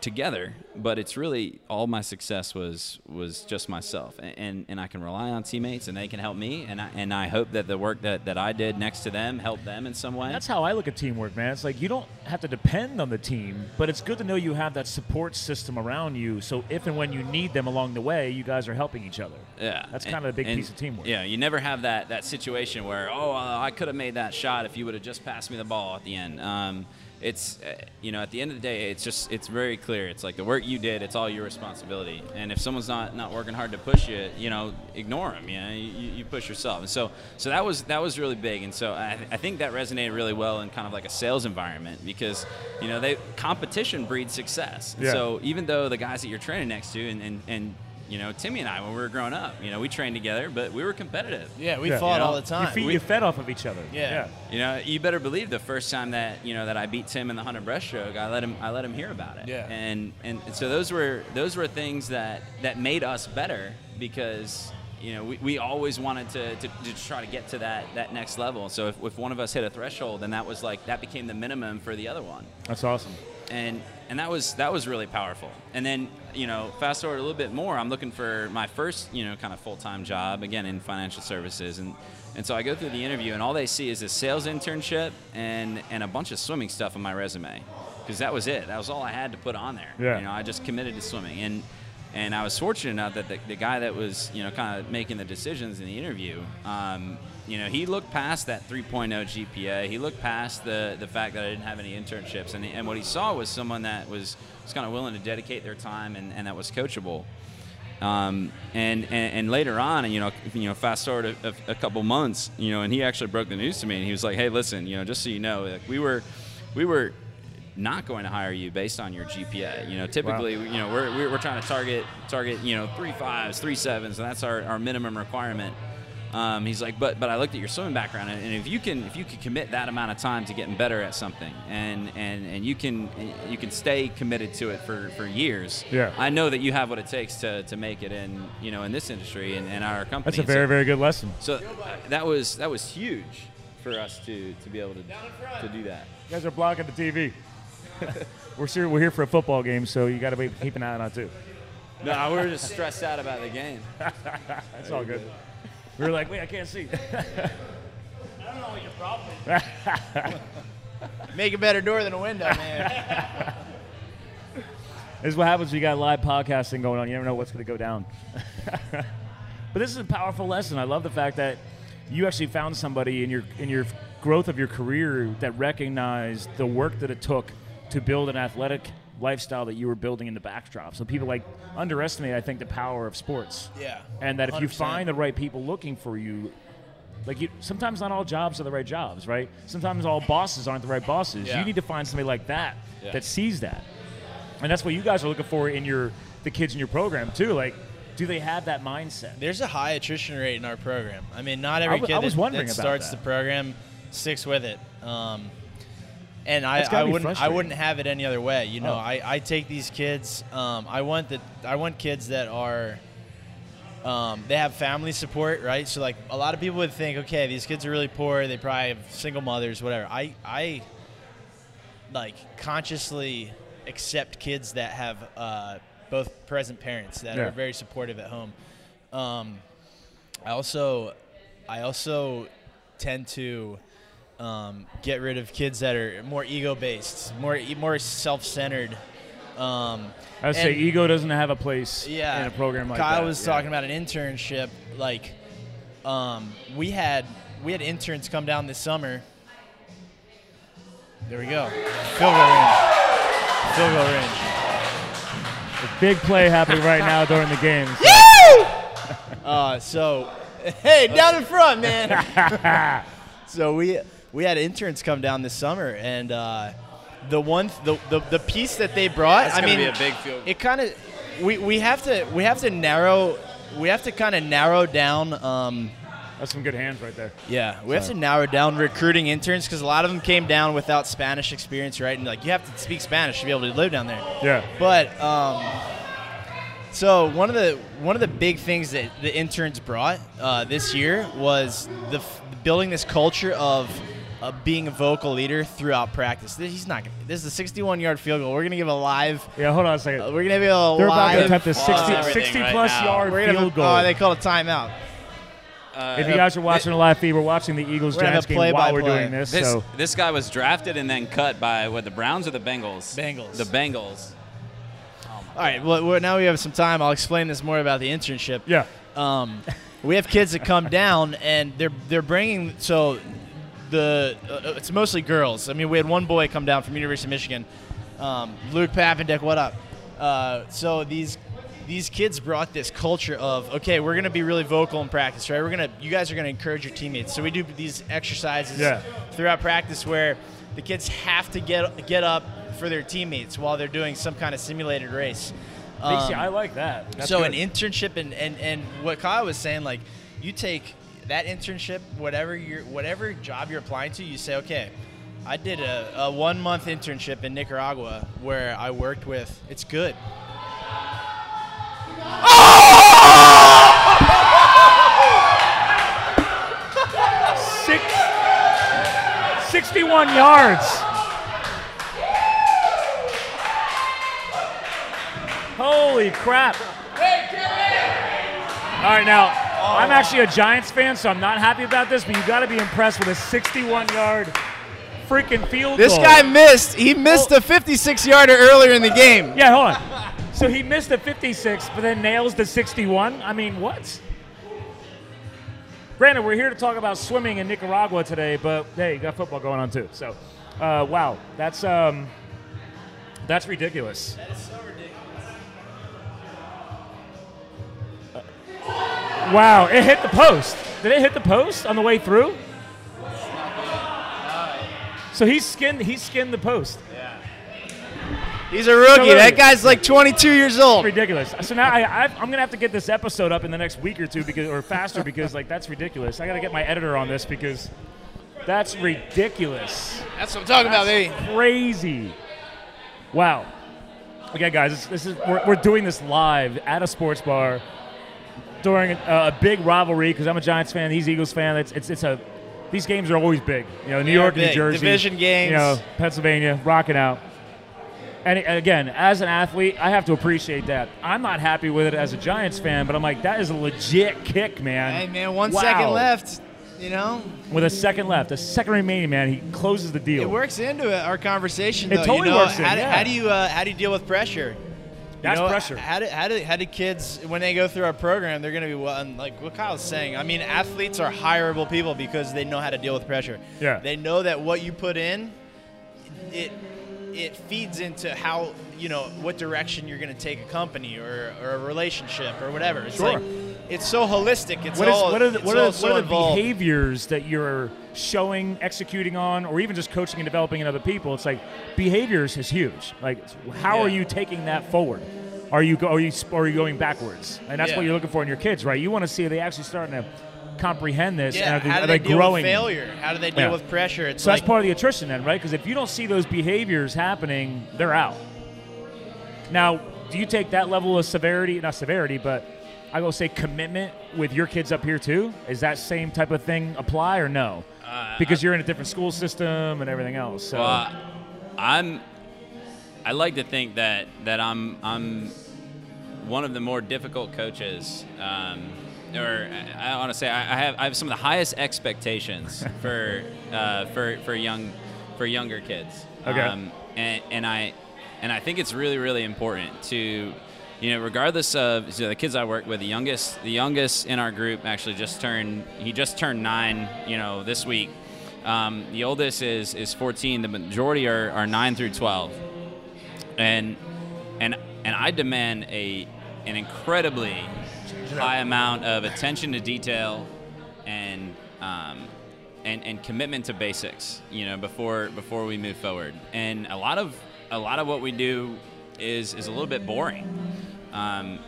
together, but it's really all my success was just myself, and I can rely on teammates, and they can help me, and I hope that the work that I did next to them helped them in some way. And that's how I look at teamwork, man. It's like you don't have to depend on the team, but it's good to know you have that support system around you, so if and when you need them along the way, you guys are helping each other. Yeah, that's kind of a big piece of teamwork. Yeah, you never have that situation where, oh, I could have made that shot if you would have just passed me the ball at the end. It's, you know, at the end of the day, it's very clear. It's like the work you did, it's all your responsibility. And if someone's not working hard to push you, you know, ignore them. You know, you push yourself. And so that was really big. And so I think that resonated really well in kind of like a sales environment, because, you know, competition breeds success. Yeah. So even though the guys that you're training next to and you know, Timmy and I, when we were growing up, you know, we trained together, but we were competitive. Yeah, we fought, you know, all the time. You fed off of each other. Yeah. You know, you better believe the first time that, you know, that I beat Tim in the 100 breaststroke, I let him hear about it. Yeah. And so those were things that made us better, because, you know, we always wanted to try to get to that next level. So if one of us hit a threshold, then that was like, that became the minimum for the other one. That's awesome. And that was really powerful. And then, you know, fast forward a little bit more, I'm looking for my first, you know, kind of full-time job, again, in financial services. And so I go through the interview, and all they see is a sales internship and a bunch of swimming stuff on my resume, because that was it. That was all I had to put on there. Yeah. You know, I just committed to swimming. And I was fortunate enough that the guy that was, you know, kind of making the decisions in the interview, you know, he looked past that 3.0 GPA. He looked past the fact that I didn't have any internships. And what he saw was someone that was kind of willing to dedicate their time and that was coachable. And later on, and, you know, fast forward a couple months, you know, and he actually broke the news to me, and he was like, hey, listen, you know, just so you know, like, we were not going to hire you based on your GPA. You know, typically, wow. You know, we're trying to target, you know, 3.5s, 3.7s, and that's our minimum requirement. He's like, but I looked at your swimming background, and if you could commit that amount of time to getting better at something, and you can stay committed to it for years. Yeah. I know that you have what it takes to make it in, you know, in this industry and our company. That's a very, very good lesson. So that was huge for us to be able to do that. You guys are blocking the TV. We're here for a football game, so you got to be keeping an eye on it too. No, we were just stressed out about the game. That's all good. We were like, wait, I can't see. I don't know what your problem is. Make a better door than a window, man. This is what happens when you got live podcasting going on. You never know what's going to go down. But this is a powerful lesson. I love the fact that you actually found somebody in your growth of your career that recognized the work that it took to build an athletic lifestyle that you were building in the backdrop. So people like underestimate, I think, the power of sports. Yeah. And that if 100%. You find the right people looking for you, like, you sometimes not all jobs are the right jobs, right? Sometimes all bosses aren't the right bosses. Yeah. You need to find somebody like that, yeah, that sees that. And that's what you guys are looking for in the kids in your program too. Like, do they have that mindset? There's a high attrition rate in our program. I mean, not every kid that starts the program sticks with it. And I wouldn't have it any other way. You know, oh. I take these kids. I want kids that are, they have family support, right? So, like, a lot of people would think, okay, these kids are really poor. They probably have single mothers, whatever. I like, consciously accept kids that have both present parents that, yeah, are very supportive at home. I also tend to get rid of kids that are more ego-based, more self-centered. I would say ego doesn't have a place in a program like that. Kyle was talking about an internship. Like, we had interns come down this summer. There we go. Field goal range. Field goal range. A big play happening right now during the game. So. Hey, down in front, man. So we had interns come down this summer, and the piece that they brought, that's gonna be a big field. It kind of we have to kind of narrow down. That's some good hands right there. Yeah, we have to narrow down recruiting interns because a lot of them came down without Spanish experience, right? And like you have to speak Spanish to be able to live down there. Yeah. But so one of the big things that the interns brought this year was building this culture of being a vocal leader throughout practice. He's not gonna, this is a 61-yard field goal. We're going to give a live. Yeah, hold on a second. We're going to be a live. They're about to attempt a 60-plus-yard field goal. Oh, they called a timeout. If you guys are watching a live feed, we're watching the Eagles-Giants game while we're doing this. This guy was drafted and then cut by, what, the Browns or the Bengals? Bengals. The Bengals. Oh my God. Right, well, now we have some time. I'll explain this more about the internship. Yeah. We have kids that come down, and they're bringing – so it's mostly girls. I mean, we had one boy come down from University of Michigan, Luke Papendick, what up? So these kids brought this culture of, okay, we're going to be really vocal in practice, right? You guys are going to encourage your teammates. So we do these exercises throughout practice where the kids have to get up for their teammates while they're doing some kind of simulated race. I like that. That's so good. An internship and what Kyle was saying, like you take that internship, whatever job you're applying to, you say, okay, I did a 1-month internship in Nicaragua where I worked with, it's good. Oh! 61 yards. Holy crap. All right, now, I'm actually a Giants fan, so I'm not happy about this, but you got to be impressed with a 61-yard freaking field goal. This guy missed. He missed a 56-yarder earlier in the game. Yeah, hold on. So he missed a 56, but then nails the 61? I mean, what? Granted, we're here to talk about swimming in Nicaragua today, but, hey, you got football going on too. So, wow, that's ridiculous. That is so ridiculous. Wow, it hit the post. Did it hit the post on the way through? So he skinned the post. Yeah. He's a rookie. That guy's like 22 years old. Ridiculous. So now I'm gonna have to get this episode up in the next week or two because like that's ridiculous. I gotta get my editor on this because that's ridiculous. That's what I'm talking about, baby. Crazy. Wow. Okay, guys, we're doing this live at a sports bar. During a big rivalry, because I'm a Giants fan, he's Eagles fan. These games are always big. You know, New York, New Jersey, division games. You know, Pennsylvania, rocking out. And again, as an athlete, I have to appreciate that. I'm not happy with it as a Giants fan, but I'm like, that is a legit kick, man. Hey, man, one second left. You know, with a second remaining, man, he closes the deal. It works into our conversation. It totally works in. How do you deal with pressure? That's pressure. How do kids, when they go through our program, they're going to be, like what Kyle's saying, I mean, athletes are hireable people because they know how to deal with pressure. Yeah. They know that what you put in, it feeds into how, you know, what direction you're going to take a company or a relationship or whatever. It's like, it's so holistic. What are the behaviors that you're showing, executing on, or even just coaching and developing in other people? It's like behaviors is huge. Like, how are you taking that forward? Are you going backwards? And that's what you're looking for in your kids, right? You want to see are they actually starting to comprehend this? Yeah. And are they deal growing? With failure? How do they deal with pressure? It's so like, that's part of the attrition then, right? Because if you don't see those behaviors happening, they're out. Now, do you take that level of severity? Not severity, but I will say commitment with your kids up here too. Is that same type of thing apply or no? Because you're in a different school system and everything else. So. Well, I like to think that I'm one of the more difficult coaches or I want to say I have some of the highest expectations for younger kids. Okay. And I think it's really important to, regardless of the kids I work with, the youngest in our group actually just turned 9, this week. The oldest is 14. The majority are 9 through 12. And I demand an incredibly high amount of attention to detail and commitment to basics, before we move forward. And a lot of what we do is a little bit boring. And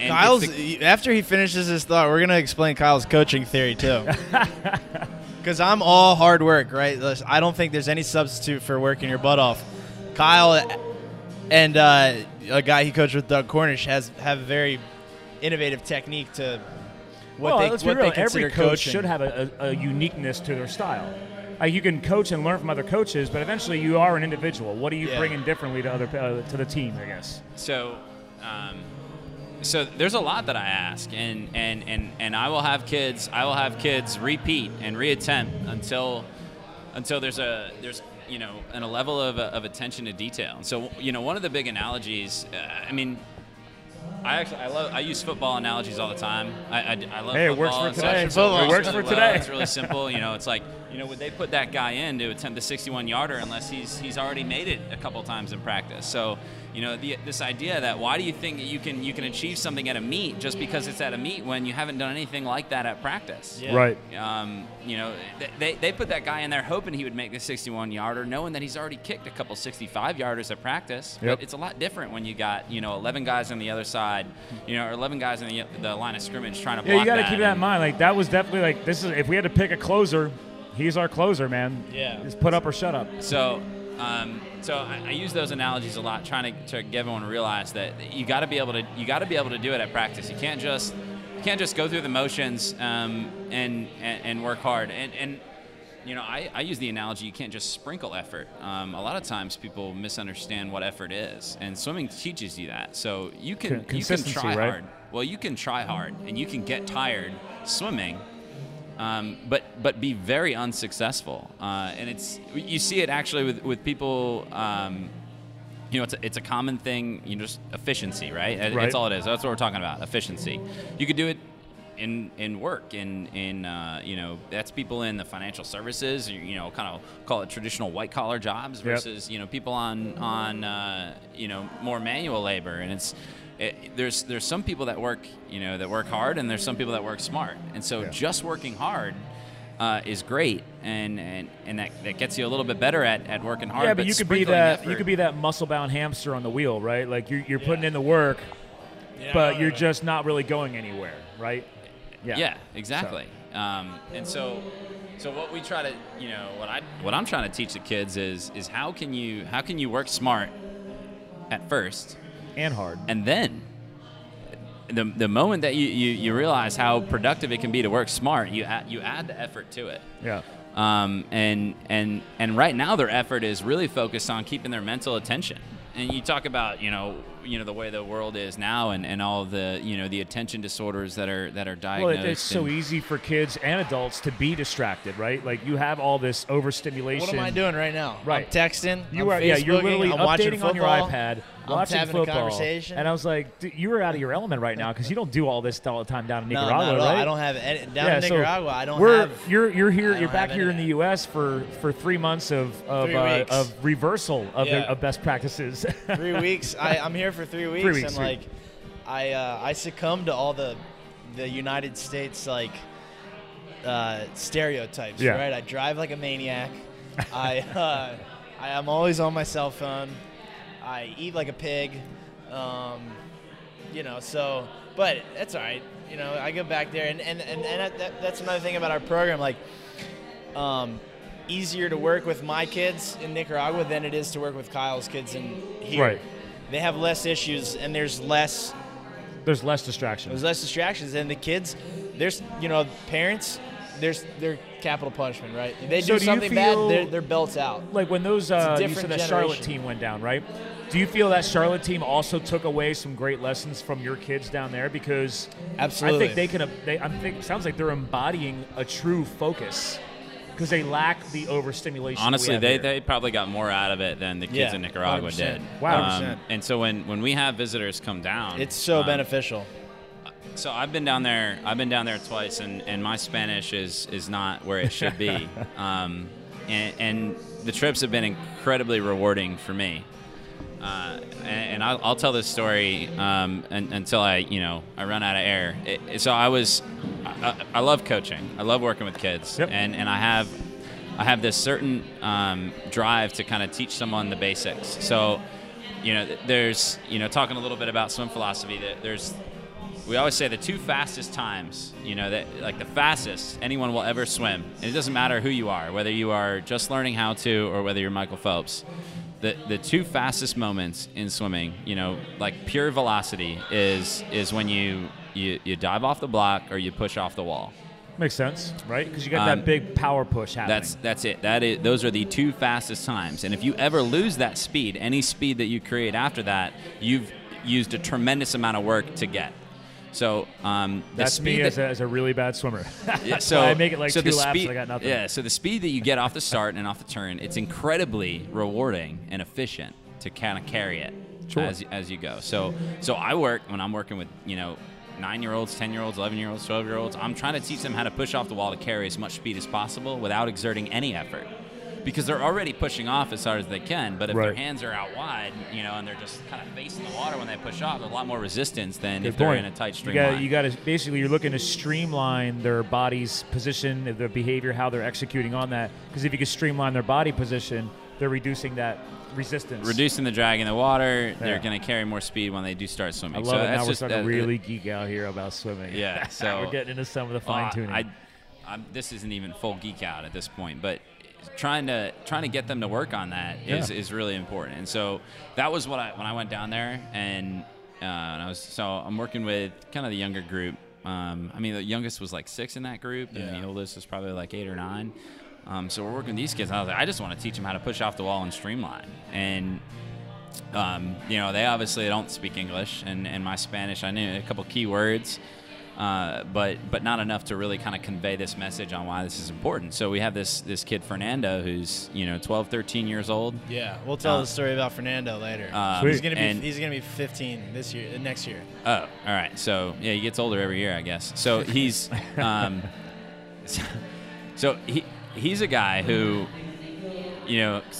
after he finishes his thought, we're gonna explain Kyle's coaching theory too. Because I'm all hard work, right? I don't think there's any substitute for working your butt off. Kyle and a guy he coached with, Doug Cornish, have a very innovative technique to what they consider every coach coaching. Should have a uniqueness to their style. Like, you can coach and learn from other coaches, but eventually you are an individual. What are you bringing differently to to the team, I guess? So there's a lot that I ask, and I will have kids repeat and reattempt until there's a level of attention to detail. And so one of the big analogies, I use football analogies all the time. I love football. It works for today. It's really simple. It's like, would they put that guy in to attempt the 61-yarder unless he's already made it a couple times in practice? So, this idea that why do you think that you can achieve something at a meet just because it's at a meet when you haven't done anything like that at practice? Yeah. Right. They put that guy in there hoping he would make the 61-yarder, knowing that he's already kicked a couple 65-yarders at practice. Yep. But it's a lot different when you got 11 guys on the other side, or 11 guys in the line of scrimmage trying to block. Yeah, you got to keep that in mind. Like, that was definitely if we had to pick a closer, he's our closer, man. Yeah. Just put up or shut up. So. So I use those analogies a lot, trying to get everyone to realize that you got to be able to do it at practice. You can't just go through the motions and work hard. And I use the analogy, you can't just sprinkle effort. A lot of times people misunderstand what effort is, and swimming teaches you that. So you can try hard. Well, you can try hard and you can get tired swimming. But be very unsuccessful, and you see it actually with people. It's a common thing. Just efficiency, right? Right. That's all it is. That's what we're talking about. Efficiency. You could do it in work. That's people in the financial services. Kind of call it traditional white collar jobs versus people on more manual labor, and it's. There's some people that work hard, and there's some people that work smart, and so just working hard is great, and that gets you a little bit better at working hard. Yeah, but you could be that muscle bound hamster on the wheel, right? Like you're putting in the work, but you're just not really going anywhere, right? Yeah, exactly. So. So what we try to what I'm trying to teach the kids is how can you work smart at first. And hard. And then the moment that you realize how productive it can be to work smart, you add the effort to it. Yeah. And right now their effort is really focused on keeping their mental attention. And you talk about, the way the world is now and all the, the attention disorders that are diagnosed. Well, it's so easy for kids and adults to be distracted, right? Like, you have all this overstimulation. What am I doing right now? Right. I'm texting. You're literally updating on your iPad. Watching football, a conversation. And I was like, dude, you were out of your element right now because you don't do all this all the time down in Nicaragua, right? I don't have any, down in Nicaragua. So I don't have. You're here. You're back here in the U.S. for 3 months of reversal of best practices. 3 weeks. I'm here for 3 weeks, I succumbed to all the United States stereotypes. Yeah. Right. I drive like a maniac. I'm always on my cell phone. I eat like a pig, but that's all right. I go back there, and that's another thing about our program, easier to work with my kids in Nicaragua than it is to work with Kyle's kids in here. Right. They have less issues, and there's less distractions. There's less distractions, and the kids, parents, they're capital punishment, right? They do something bad, their belt's out. Like when those you said that Charlotte team went down, right? Do you feel that Charlotte team also took away some great lessons from your kids down there? Because absolutely, I think they can. I think it sounds like they're embodying a true focus because they lack the overstimulation. Honestly, they probably got more out of it than the kids in Nicaragua 100%. Did. Wow. And so when we have visitors come down, it's so beneficial. So I've been down there. I've been down there twice, and my Spanish is not where it should be. And the trips have been incredibly rewarding for me. And I'll tell this story until I run out of air. I love coaching. I love working with kids, yep. and I have this certain drive to kind of teach someone the basics. So, there's talking a little bit about swim philosophy. We always say the two fastest times, the fastest anyone will ever swim. And it doesn't matter who you are, whether you are just learning how to or whether you're Michael Phelps. The two fastest moments in swimming, pure velocity is when you dive off the block or you push off the wall. Makes sense, right? Because you got that big power push happening. That's it. Those are the two fastest times. And if you ever lose that speed, any speed that you create after that, you've used a tremendous amount of work to get. So that's me as a really bad swimmer. Yeah, so I make it like 2 laps and I got nothing. Yeah, so the speed that you get off the start and off the turn, it's incredibly rewarding and efficient to kind of carry it as you go. So I work when I'm working with 9-year-olds, 10-year-olds, 11-year-olds, 12-year-olds. I'm trying to teach them how to push off the wall to carry as much speed as possible without exerting any effort, because they're already pushing off as hard as they can. But if their hands are out wide, and they're just kind of facing the water when they push off, there's a lot more resistance than if they're in a tight stream. Basically, you're looking to streamline their body's position, their behavior, how they're executing on that. Because if you can streamline their body position, they're reducing that resistance. Reducing the drag in the water, they're going to carry more speed when they do start swimming. I love it. Now we're starting to really geek out here about swimming. Yeah, so we're getting into some of the fine-tuning. This isn't even full geek out at this point, but trying to get them to work on that is really important. And so that was what when I went down there, and I'm working with kind of the younger group. The youngest was like 6 in that group, and the oldest was probably like 8 or 9. So we're working with these kids. And I was like, I just want to teach them how to push off the wall and streamline. And they obviously don't speak English, and my Spanish, I knew a couple key words. But not enough to really kind of convey this message on why this is important. So we have this kid Fernando who's 12, 13 years old. Yeah, we'll tell the story about Fernando later. He's gonna be 15 this year, next year. Oh, all right. So yeah, he gets older every year, I guess. So he's he's a guy who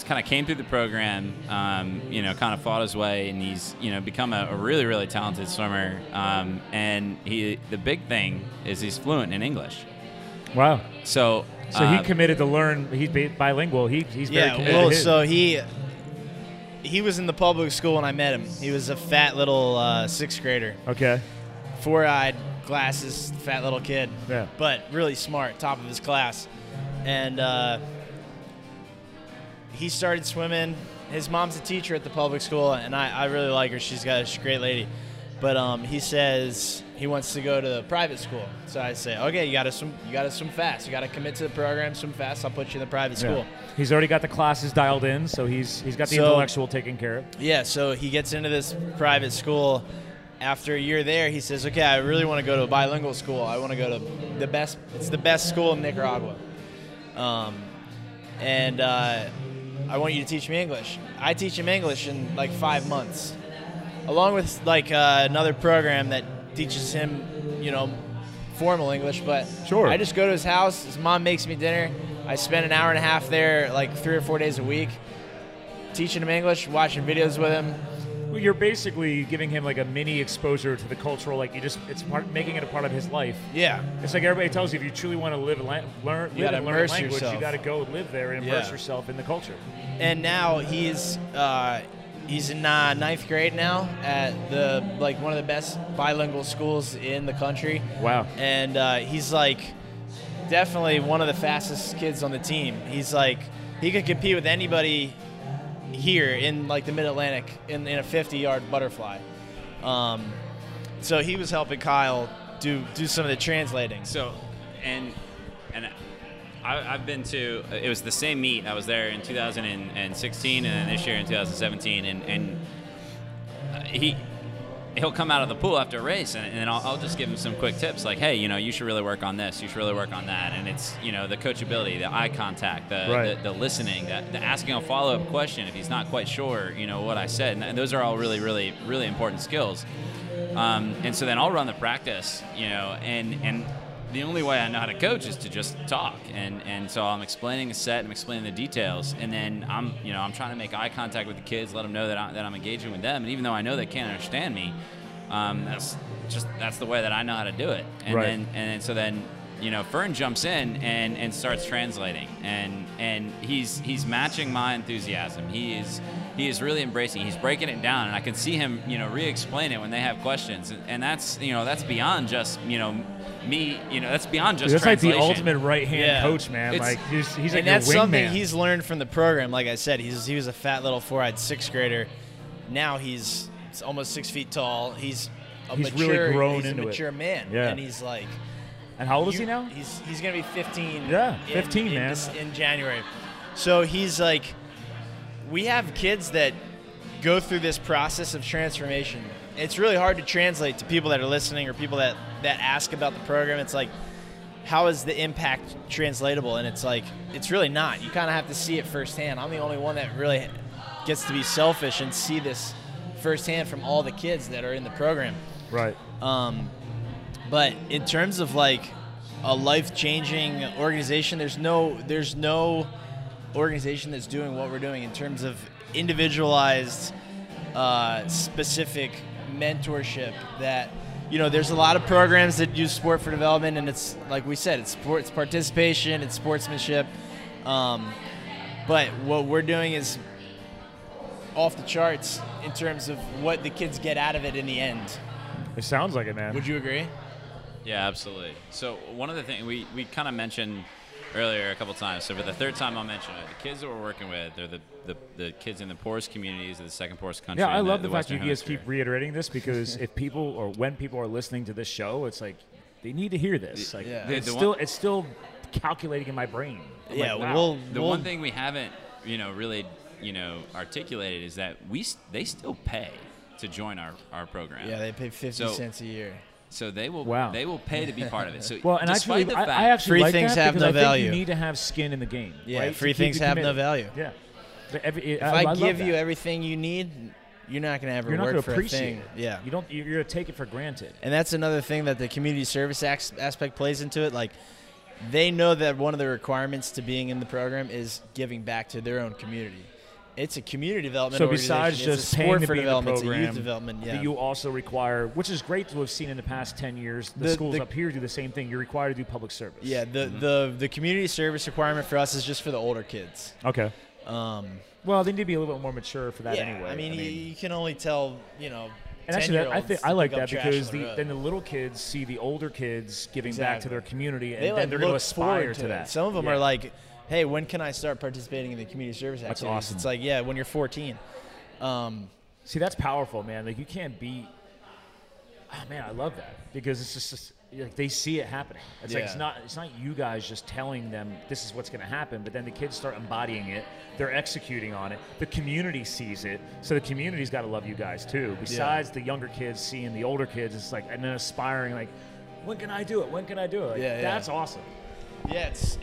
kind of came through the program, kind of fought his way, and he's, become a really, really talented swimmer. The big thing is he's fluent in English. Wow. So he committed to learn. He's bilingual. He's very committed. Well, so he was in the public school when I met him. He was a fat little 6th grader. Okay. 4-eyed, glasses, fat little kid. Yeah. But really smart, top of his class. And he started swimming. His mom's a teacher at the public school, and I really like her. She's a great lady. But he says he wants to go to the private school. So I say, okay, you gotta swim fast. You gotta commit to the program, swim fast. I'll put you in the private school. He's already got the classes dialed in, so he's got the intellectual taken care of. Yeah. So he gets into this private school. After a year there, he says, okay, I really want to go to a bilingual school. I want to go to the best. It's the best school in Nicaragua. I want you to teach me English. I teach him English in like 5 months, along with another program that teaches him, formal English. But I just go to his house. His mom makes me dinner. I spend an hour and a half there, like 3 or 4 days a week, teaching him English, watching videos with him. Well, you're basically giving him like a mini exposure to the cultural, making it a part of his life. Yeah. It's like everybody tells you, if you truly want to learn a language, you got to go live there and immerse yourself in the culture. And now he's in 9th grade now at one of the best bilingual schools in the country. Wow. And he's definitely one of the fastest kids on the team. He's he could compete with anybody here in the Mid-Atlantic in a 50-yard butterfly. So he was helping Kyle do some of the translating. So, and and I've been to, it was the same meet. I was there in 2016 and then this year in 2017, and he'll come out of the pool after a race, and I'll just give him some quick tips like, hey, you know, you should really work on this, you should really work on that. And it's, you know, the coachability, the eye contact, the listening, the asking a follow-up question if he's not quite sure, you know, what I said. And those are all really, really, really important skills. And so then I'll run the practice, you know, and the only way I know how to coach is to just talk. And so I'm explaining a set, I'm explaining the details, and then I'm, you know, I'm trying to make eye contact with the kids, let them know that I'm engaging with them. And even though I know they can't understand me, that's the way that I know how to do it. And right. So then, you know, Fern jumps in and starts translating, and he's matching my enthusiasm. He is really embracing. He's breaking it down, and I can see him, you know, re-explain it when they have questions. And that's, you know, that's beyond just, you know, me, you know, that's beyond just. Dude, that's translation. Like the ultimate right-hand coach, man. It's, like he's like your wingman. And that's something he's learned from the program. Like I said, he was a fat little 4-eyed sixth grader. Now he's almost 6 feet tall. He's really grown into a mature man, yeah. And he's like. And how old is he now? He's going to be 15. Yeah, 15, man. In January. So he's like, we have kids that go through this process of transformation. It's really hard to translate to people that are listening or people that ask about the program. It's like, how is the impact translatable? And it's like, it's really not. You kind of have to see it firsthand. I'm the only one that really gets to be selfish and see this firsthand from all the kids that are in the program. Right. But in terms of like a life-changing organization, there's no organization that's doing what we're doing in terms of individualized, specific mentorship. That, you know, there's a lot of programs that use sport for development, and it's like we said, it's sport, it's participation, it's sportsmanship. But what we're doing is off the charts in terms of what the kids get out of it in the end. It sounds like it, man. Would you agree? Yeah, absolutely. So one of the things we kind of mentioned earlier a couple times, so for the third time I'll mention it, the kids that we're working with, they're the kids in the poorest communities of the second poorest country. Yeah, I love the fact that you guys keep reiterating this, because if people, or when people are listening to this show, it's like they need to hear this. Like, yeah. it's still calculating in my brain. I'm yeah, like, wow. The one thing we haven't, you know, really, you know, articulated is that they still pay to join our program. Yeah, they pay 50 cents a year. So they will they will pay to be part of it. So well, and actually, I actually free like things that have no value. You need to have skin in the game. Yeah, right? Free things have no value. Yeah. If I give you everything you need, you're not going to ever work for a thing. It. Yeah. You're going to take it for granted. And that's another thing that the community service aspect plays into it. Like, they know that one of the requirements to being in the program is giving back to their own community. It's a community development organization. So besides just paying for development, program, it's a youth development. Yeah. You also require, which is great to have seen in the past 10 years, the schools up here do the same thing. You're required to do public service. Yeah, the community service requirement for us is just for the older kids. Okay. Well, they need to be a little bit more mature for that anyway. I mean, you can only tell, you know, and actually, I like that, because then the little kids see the older kids giving back to their community, and then they're going to aspire to that. Some of them are like, hey, when can I start participating in the community service activities? That's awesome. It's like, yeah, when you're 14. See, that's powerful, man. Like, you can't be – oh, man, I love that, because it's just – like, they see it happening. It's like it's not you guys just telling them this is what's going to happen, but then the kids start embodying it. They're executing on it. The community sees it, so the community's got to love you guys too. Besides the younger kids seeing the older kids, it's like – and then aspiring, like, when can I do it? When can I do it? Like, that's awesome. Yeah, it's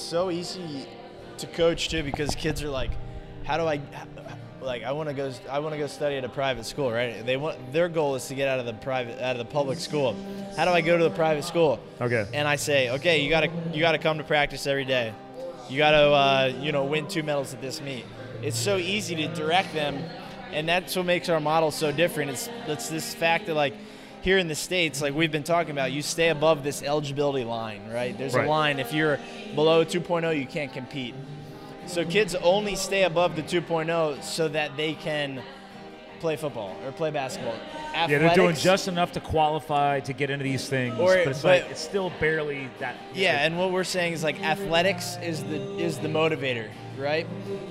so easy to coach too, because kids are like, how do I, like, I want to go study at a private school, right? Their goal is to get out of the public school. How do I go to the private school? Okay. And I say, okay, you gotta come to practice every day. You gotta you know, win 2 medals at this meet. It's so easy to direct them, and that's what makes our model so different. It's this fact that, like, here in the States, like we've been talking about, you stay above this eligibility line, right? There's a line. If you're below 2.0, you can't compete. So kids only stay above the 2.0 so that they can play football or play basketball. Athletics, yeah, they're doing just enough to qualify to get into these things, but it's like, it's still barely that. Yeah, and what we're saying is, like, athletics is the motivator, right?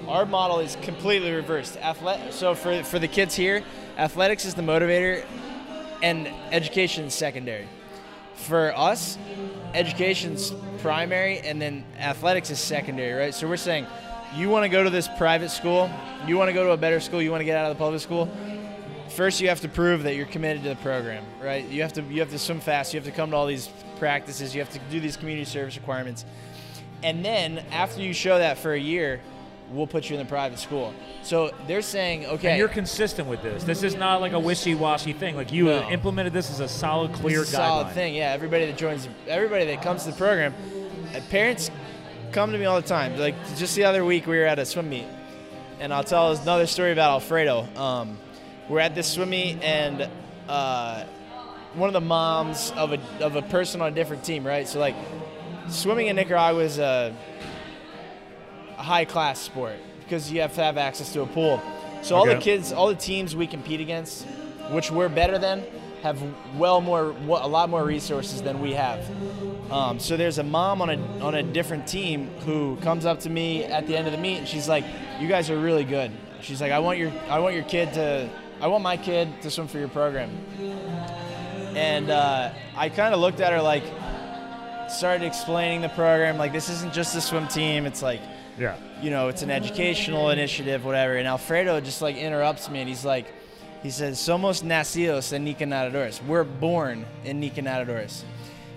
Our model is completely reversed. So for the kids here, athletics is the motivator, and education is secondary. For us, education's primary and then athletics is secondary, right? So we're saying you want to go to this private school, you want to go to a better school, you want to get out of the public school, first you have to prove that you're committed to the program, right? You have to swim fast, you have to come to all these practices, you have to do these community service requirements. And then after you show that for a year, we'll put you in the private school. So they're saying, okay. And you're consistent with this. This is not like a wishy-washy thing. Like you implemented this as a solid, clear guideline. Solid thing, yeah. Everybody that joins, everybody that comes to the program, parents come to me all the time. Like just the other week we were at a swim meet, and I'll tell another story about Alfredo. We're at this swim meet, and one of the moms of a person on a different team, right? So like swimming in Nicaragua is a high-class sport because you have to have access to a pool. So all the kids, all the teams we compete against, which we're better than, have a lot more resources than we have. So there's a mom on a different team who comes up to me at the end of the meet, and she's like, "You guys are really good." She's like, I want my kid to swim for your program." And I kind of looked at her like, started explaining the program, like this isn't just a swim team. It's like, yeah, you know, it's an educational initiative, whatever. And Alfredo just like interrupts me, and he's like, he says, "Somos nacidos en Nica Nadadores." We're born in Nica Nadadores.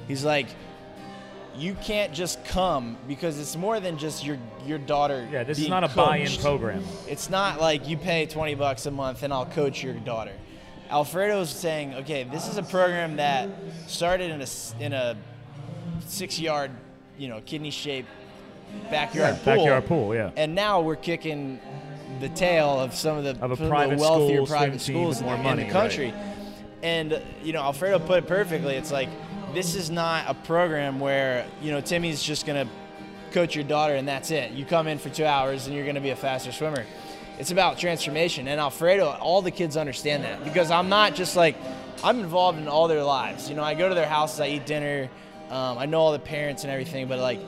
He's like, you can't just come because it's more than just your daughter. Yeah, this is not a buy-in program. It's not like you pay $20 a month and I'll coach your daughter. Alfredo's saying, okay, this is a program that started in a 6-yard, you know, kidney-shaped backyard pool. Backyard pool, yeah. And now we're kicking the tail of some of the wealthier private schools in the country. Right. And you know, Alfredo put it perfectly. It's like, this is not a program where, you know, Timmy's just going to coach your daughter and that's it. You come in for 2 hours and you're going to be a faster swimmer. It's about transformation. And Alfredo, all the kids understand that, because I'm not just like, I'm involved in all their lives. You know, I go to their houses, I eat dinner, I know all the parents and everything, but like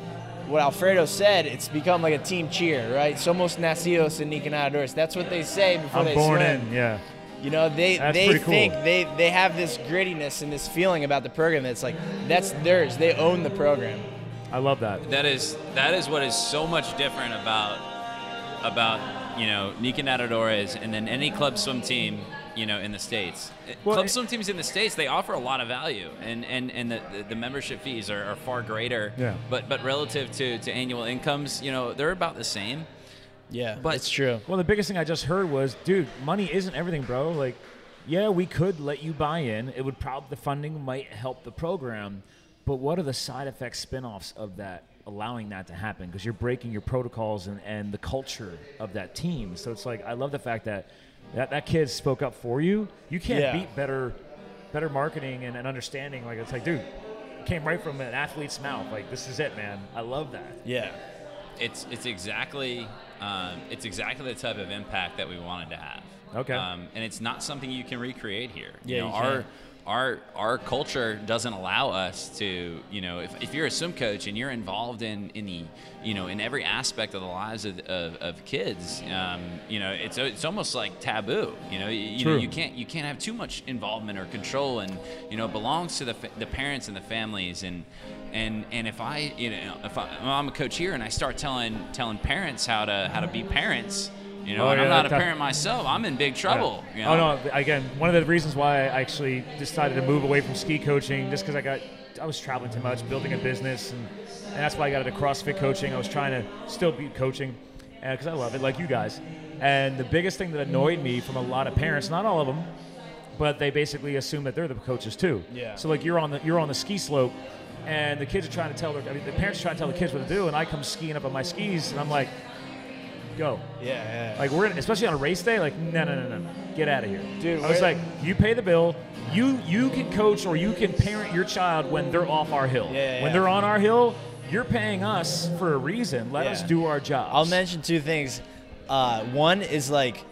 what Alfredo said, it's become like a team cheer, right? Somos nacidos en Nica Nadadores. That's what they say before they swim. I'm born in, yeah. You know, they think they have this grittiness and this feeling about the program that's like, that's theirs. They own the program. I love that. That is what is so much different about you know, Nica Nadadores and then any club swim team, you know, in the States. Well, club swim teams in the States, they offer a lot of value, and the membership fees are far greater. Yeah. But relative to annual incomes, you know, they're about the same. Yeah, but it's true. Well, the biggest thing I just heard was, dude, money isn't everything, bro. Like, yeah, we could let you buy in. It would probably, the funding might help the program, but what are the side effects, spinoffs of that, allowing that to happen? Because you're breaking your protocols and the culture of that team. So it's like, I love the fact that kid spoke up for you. You can't beat better marketing and understanding. Like, it's like, dude, it came right from an athlete's mouth. Like, this is it, man. I love that. Yeah. It's exactly the type of impact that we wanted to have. Okay. And it's not something you can recreate here. Yeah, you know, our culture doesn't allow us to, you know, if you're a swim coach and you're involved in the, you know, in every aspect of the lives of kids, you know, it's almost like taboo. You know, you can't have too much involvement or control, and you know, it belongs to the parents and the families. And if I, you know, well, I'm a coach here and I start telling parents how to be parents, you know, and I'm not a parent myself, I'm in big trouble. Yeah. You know? Oh, no, again, one of the reasons why I actually decided to move away from ski coaching, just because I was traveling too much, building a business, and that's why I got into CrossFit coaching. I was trying to still be coaching, because I love it, like you guys. And the biggest thing that annoyed me from a lot of parents, not all of them, but they basically assume that they're the coaches too. Yeah. So like you're on the ski slope, and the kids are trying to the parents are trying to tell the kids what to do, and I come skiing up on my skis, and I'm like, go. Yeah, yeah. Like especially on a race day, like no, get out of here, dude. I was like, you pay the bill. You can coach or you can parent your child when they're off our hill. Yeah, yeah. When they're on our hill, you're paying us for a reason. Let us do our jobs. I'll mention two things. One is like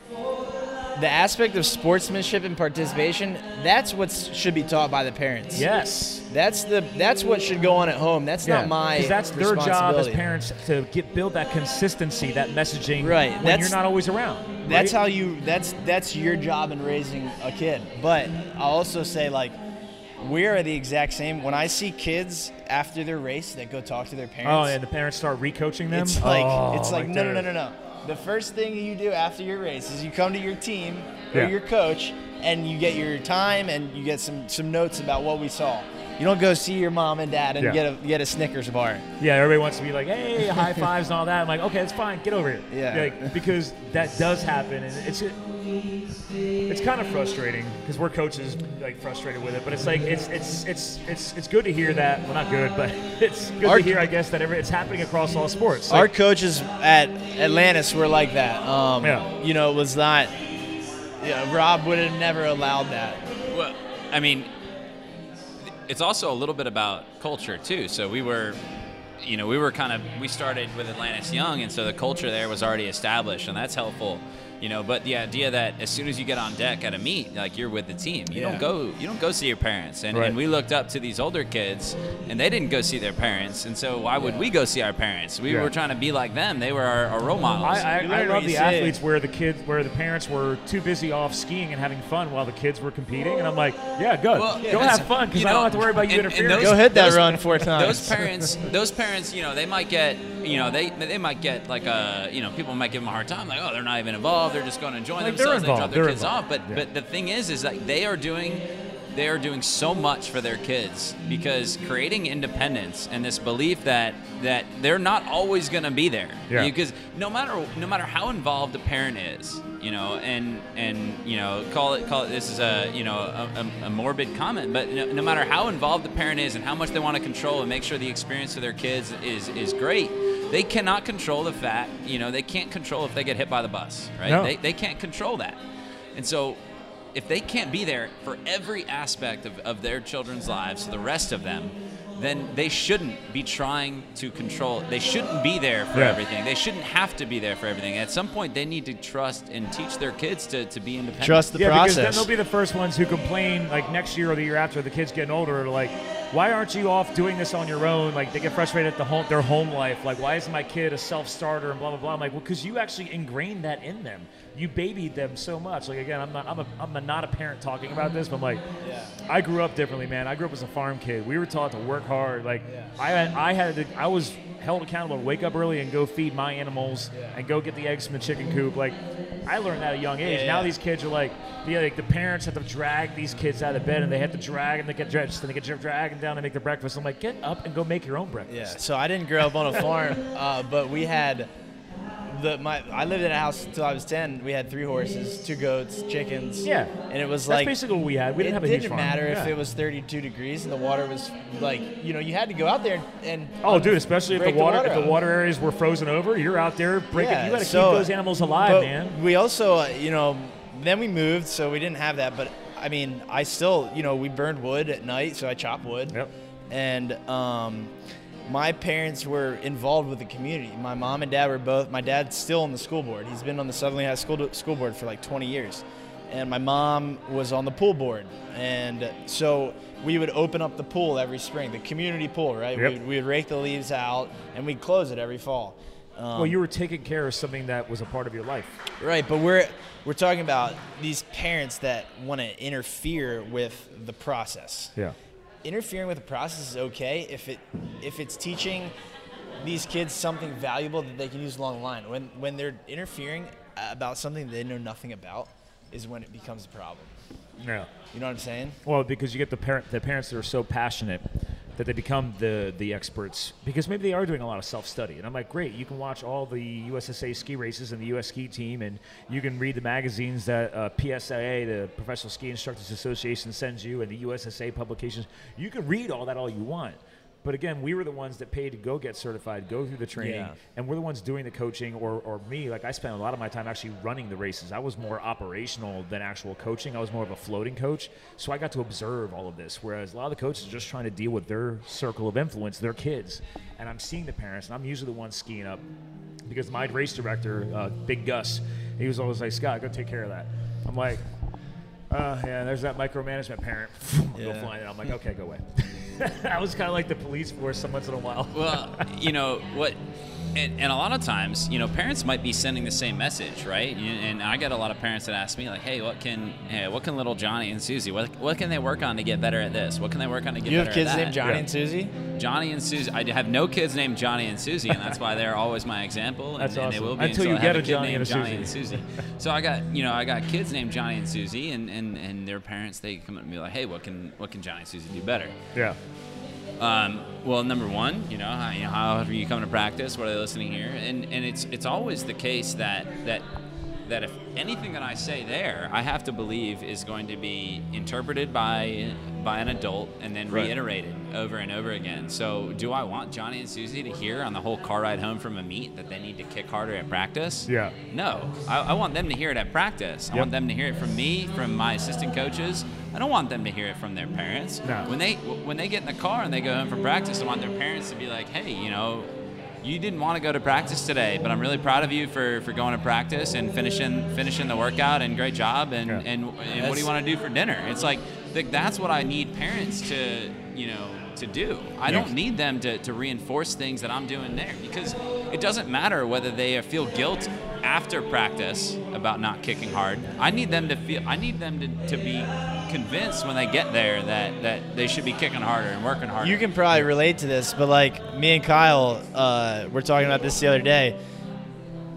the aspect of sportsmanship and participation. That's what should be taught by the parents. Yes. That's what should go on at home. That's not my responsibility. That's their job as parents to build that consistency, that messaging. Right. When you're not always around. Right? That's how you. That's your job in raising a kid. But I'll also say, like, We're the exact same. When I see kids after their race that go talk to their parents. Oh, yeah, the parents start recoaching them? It's like no. The first thing you do after your race is you come to your team or your coach and you get your time and you get some notes about what we saw. You don't go see your mom and dad and get a Snickers bar. Yeah, everybody wants to be like, hey, high fives and all that. I'm like, okay, it's fine. Get over here. Yeah. Like, because that does happen, and it's kind of frustrating because we're coaches like frustrated with it. But it's like it's good to hear that. Well, not good, but it's good to hear, I guess, that it's happening across all sports. Like, our coaches at Atlantis were like that. You know, it was not. Yeah, Rob would have never allowed that. Well, I mean, it's also a little bit about culture too. So we started with Atlantis young, and so the culture there was already established, and that's helpful, you know. But the idea that as soon as you get on deck at a meet, like, you're with the team, you don't go see your parents. And, and we looked up to these older kids, and they didn't go see their parents. And so why would we go see our parents? We were trying to be like them. They were our role models. I love the athletes where the parents were too busy off skiing and having fun while the kids were competing. And I'm like, go have fun, because I don't have to worry about you interfering. Go hit that run 4 times. Those parents, you know, they might get, you know, they might get like a, you know, people might give them a hard time, like, oh, they're not even involved. They're just going to enjoy themselves. They drop their kids off. But the thing is like they are doing so much for their kids, because creating independence and this belief that they're not always going to be there. Yeah. Because no matter how involved a parent is, you know, and you know, call it. This is a morbid comment, but no matter how involved the parent is and how much they want to control and make sure the experience of their kids is great, they cannot control the fact, you know, they can't control if they get hit by the bus, right? No. They can't control that. And so if they can't be there for every aspect of their children's lives, the rest of them, then they shouldn't be trying to control. They shouldn't be there for everything. They shouldn't have to be there for everything. At some point, they need to trust and teach their kids to be independent. Trust the process. Because then they'll be the first ones who complain, like, next year or the year after, the kid's getting older, like, why aren't you off doing this on your own? Like, they get frustrated at their home life. Like, why isn't my kid a self-starter and blah, blah, blah? I'm like, well, because you actually ingrained that in them. You babied them so much. Like, again, I'm not a parent talking about this, but I'm like, I grew up differently, man. I grew up as a farm kid. We were taught to work hard. Like, I was held accountable to wake up early and go feed my animals and go get the eggs from the chicken coop. Like, I learned that at a young age. Now these kids are like, the parents have to drag these kids out of bed, and they have to drag them, they get dragged down to make their breakfast. I'm like, get up and go make your own breakfast. Yeah. So I didn't grow up on a farm, but we had. I lived in a house until I was 10. We had 3 horses, 2 goats, chickens. Yeah, and it was like that's basically what we had. We didn't have a huge farm. It didn't matter if it was 32 degrees and the water was like, you know, you had to go out there and dude, especially if the water areas were frozen over, you're out there breaking. Yeah, you got to keep those animals alive, man. We also, you know, then we moved, so we didn't have that. But I mean, I still, you know, we burned wood at night, so I chopped wood. Yep. And my parents were involved with the community. My mom and dad were both. My dad's still on the school board. He's been on the Southern High School board for like 20 years. And my mom was on the pool board. And so we would open up the pool every spring, the community pool, right? Yep. We would rake the leaves out, and we'd close it every fall. Well, you were taking care of something that was a part of your life. Right, but we're talking about these parents that want to interfere with the process. Yeah. Interfering with the process is okay if it's teaching these kids something valuable that they can use along the line. When they're interfering about something they know nothing about is when it becomes a problem. Yeah. You know what I'm saying? Well, because you get the parents that are so passionate that they become the experts, because maybe they are doing a lot of self-study. And I'm like, great, you can watch all the USSA ski races and the U.S. ski team, and you can read the magazines that PSIA, the Professional Ski Instructors Association, sends you, and the USSA publications. You can read all that all you want. But again, we were the ones that paid to go get certified, go through the training, and we're the ones doing the coaching, or me. Like, I spent a lot of my time actually running the races. I was more operational than actual coaching. I was more of a floating coach, so I got to observe all of this, whereas a lot of the coaches are just trying to deal with their circle of influence, their kids. And I'm seeing the parents, and I'm usually the one skiing up, because my race director, Big Gus, he was always like, Scott, go take care of that. I'm like, yeah, there's that micromanagement parent. Go find it. I'm like, okay, go away. I was kind of like the police force once in a while. Well, you know, what And a lot of times, you know, parents might be sending the same message, right? And I get a lot of parents that ask me, like, hey, what can little Johnny and Susie, what can they work on to get better at this? What can they work on to get better at that? You have kids named Johnny and Susie? Johnny and Susie. I have no kids named Johnny and Susie, and that's why they're always my example. And, that's awesome. And they will be until you get a Johnny and Susie. So I got kids named Johnny and Susie, and their parents, they come up and be like, hey, what can Johnny and Susie do better? Yeah. Well, number one, how often you come to practice? What are they listening here? And it's always the case that if anything that I say there, I have to believe is going to be interpreted by an adult and then reiterated over and over again. So do I want Johnny and Susie to hear on the whole car ride home from a meet that they need to kick harder at practice? Yeah. No, I want them to hear it at practice. I want them to hear it from me, from my assistant coaches. I don't want them to hear it from their parents. No. When they get in the car and they go home from practice, I want their parents to be like, hey, you didn't want to go to practice today, but I'm really proud of you for going to practice and finishing the workout, and great job, and what do you want to do for dinner? It's like, that's what I need parents to do. I don't need them to reinforce things that I'm doing there, because it doesn't matter whether they feel guilt after practice about not kicking hard. I need them to feel, I need them to be convinced when they get there that they should be kicking harder and working harder. You can probably relate to this, but like me and Kyle were talking about this the other day.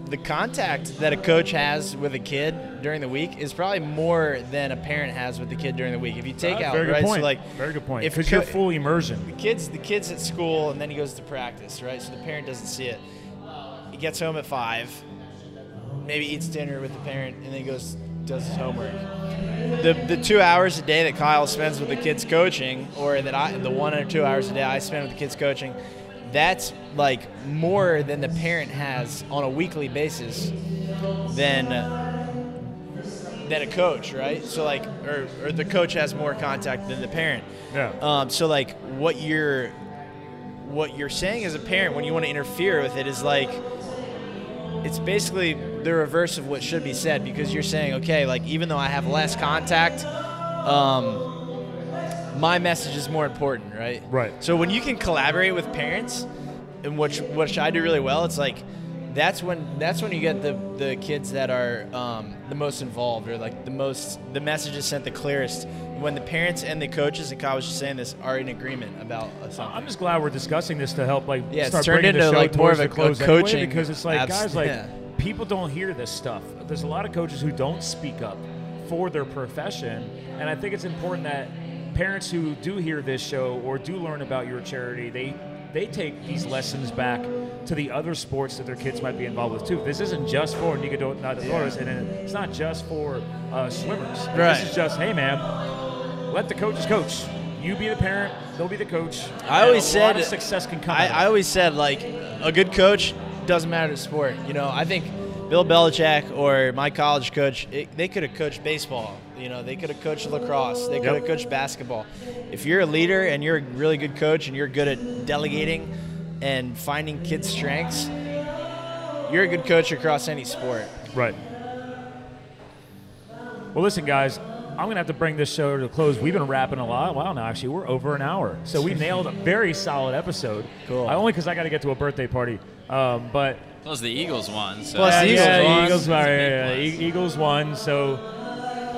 The contact that a coach has with a kid during the week is probably more than a parent has with the kid during the week. If you take out, very good right? Point. So like, very good point. Because you're full immersion. The kid's at school, and then he goes to practice, right? So the parent doesn't see it. He gets home at 5, maybe eats dinner with the parent, and then he goes, does his homework. The 2 hours a day that Kyle spends with the kids coaching, or that the 1 or 2 hours a day I spend with the kids coaching, that's like more than the parent has on a weekly basis than a coach, right? So like, or the coach has more contact than the parent. Yeah. So like, what you're saying as a parent when you want to interfere with it is like, it's basically the reverse of what should be said, because you're saying, okay, like even though I have less contact, my message is more important, right? Right. So when you can collaborate with parents, and which I do really well, it's like that's when you get the kids that are the most involved, or like the message is sent the clearest when the parents and the coaches, and Kyle was just saying this, are in agreement about something. I'm just glad we're discussing this to help like start bringing the show like more of a coaching anyway, because it's like guys like people don't hear this stuff. There's a lot of coaches who don't speak up for their profession, and I think it's important that parents who do hear this show or do learn about your charity, they take these lessons back to the other sports that their kids might be involved with too. This isn't just for Nica Nadadores, and it's not just for swimmers. Right. This is just, hey man, let the coaches coach. You be the parent, they'll be the coach. I always said success can come. I always said like a good coach doesn't matter the sport. You know, I think Bill Belichick or my college coach, they could have coached baseball. You know, they could have coached lacrosse. They could have coached basketball. If you're a leader and you're a really good coach and you're good at delegating and finding kids' strengths, you're a good coach across any sport. Right. Well, listen, guys, I'm going to have to bring this show to a close. We've been rapping a lot. Wow, now actually, we're over an hour. So we nailed a very solid episode. Cool. Only because I got to get to a birthday party. But plus the Eagles won. So. Plus the Eagles won. Eagles won, so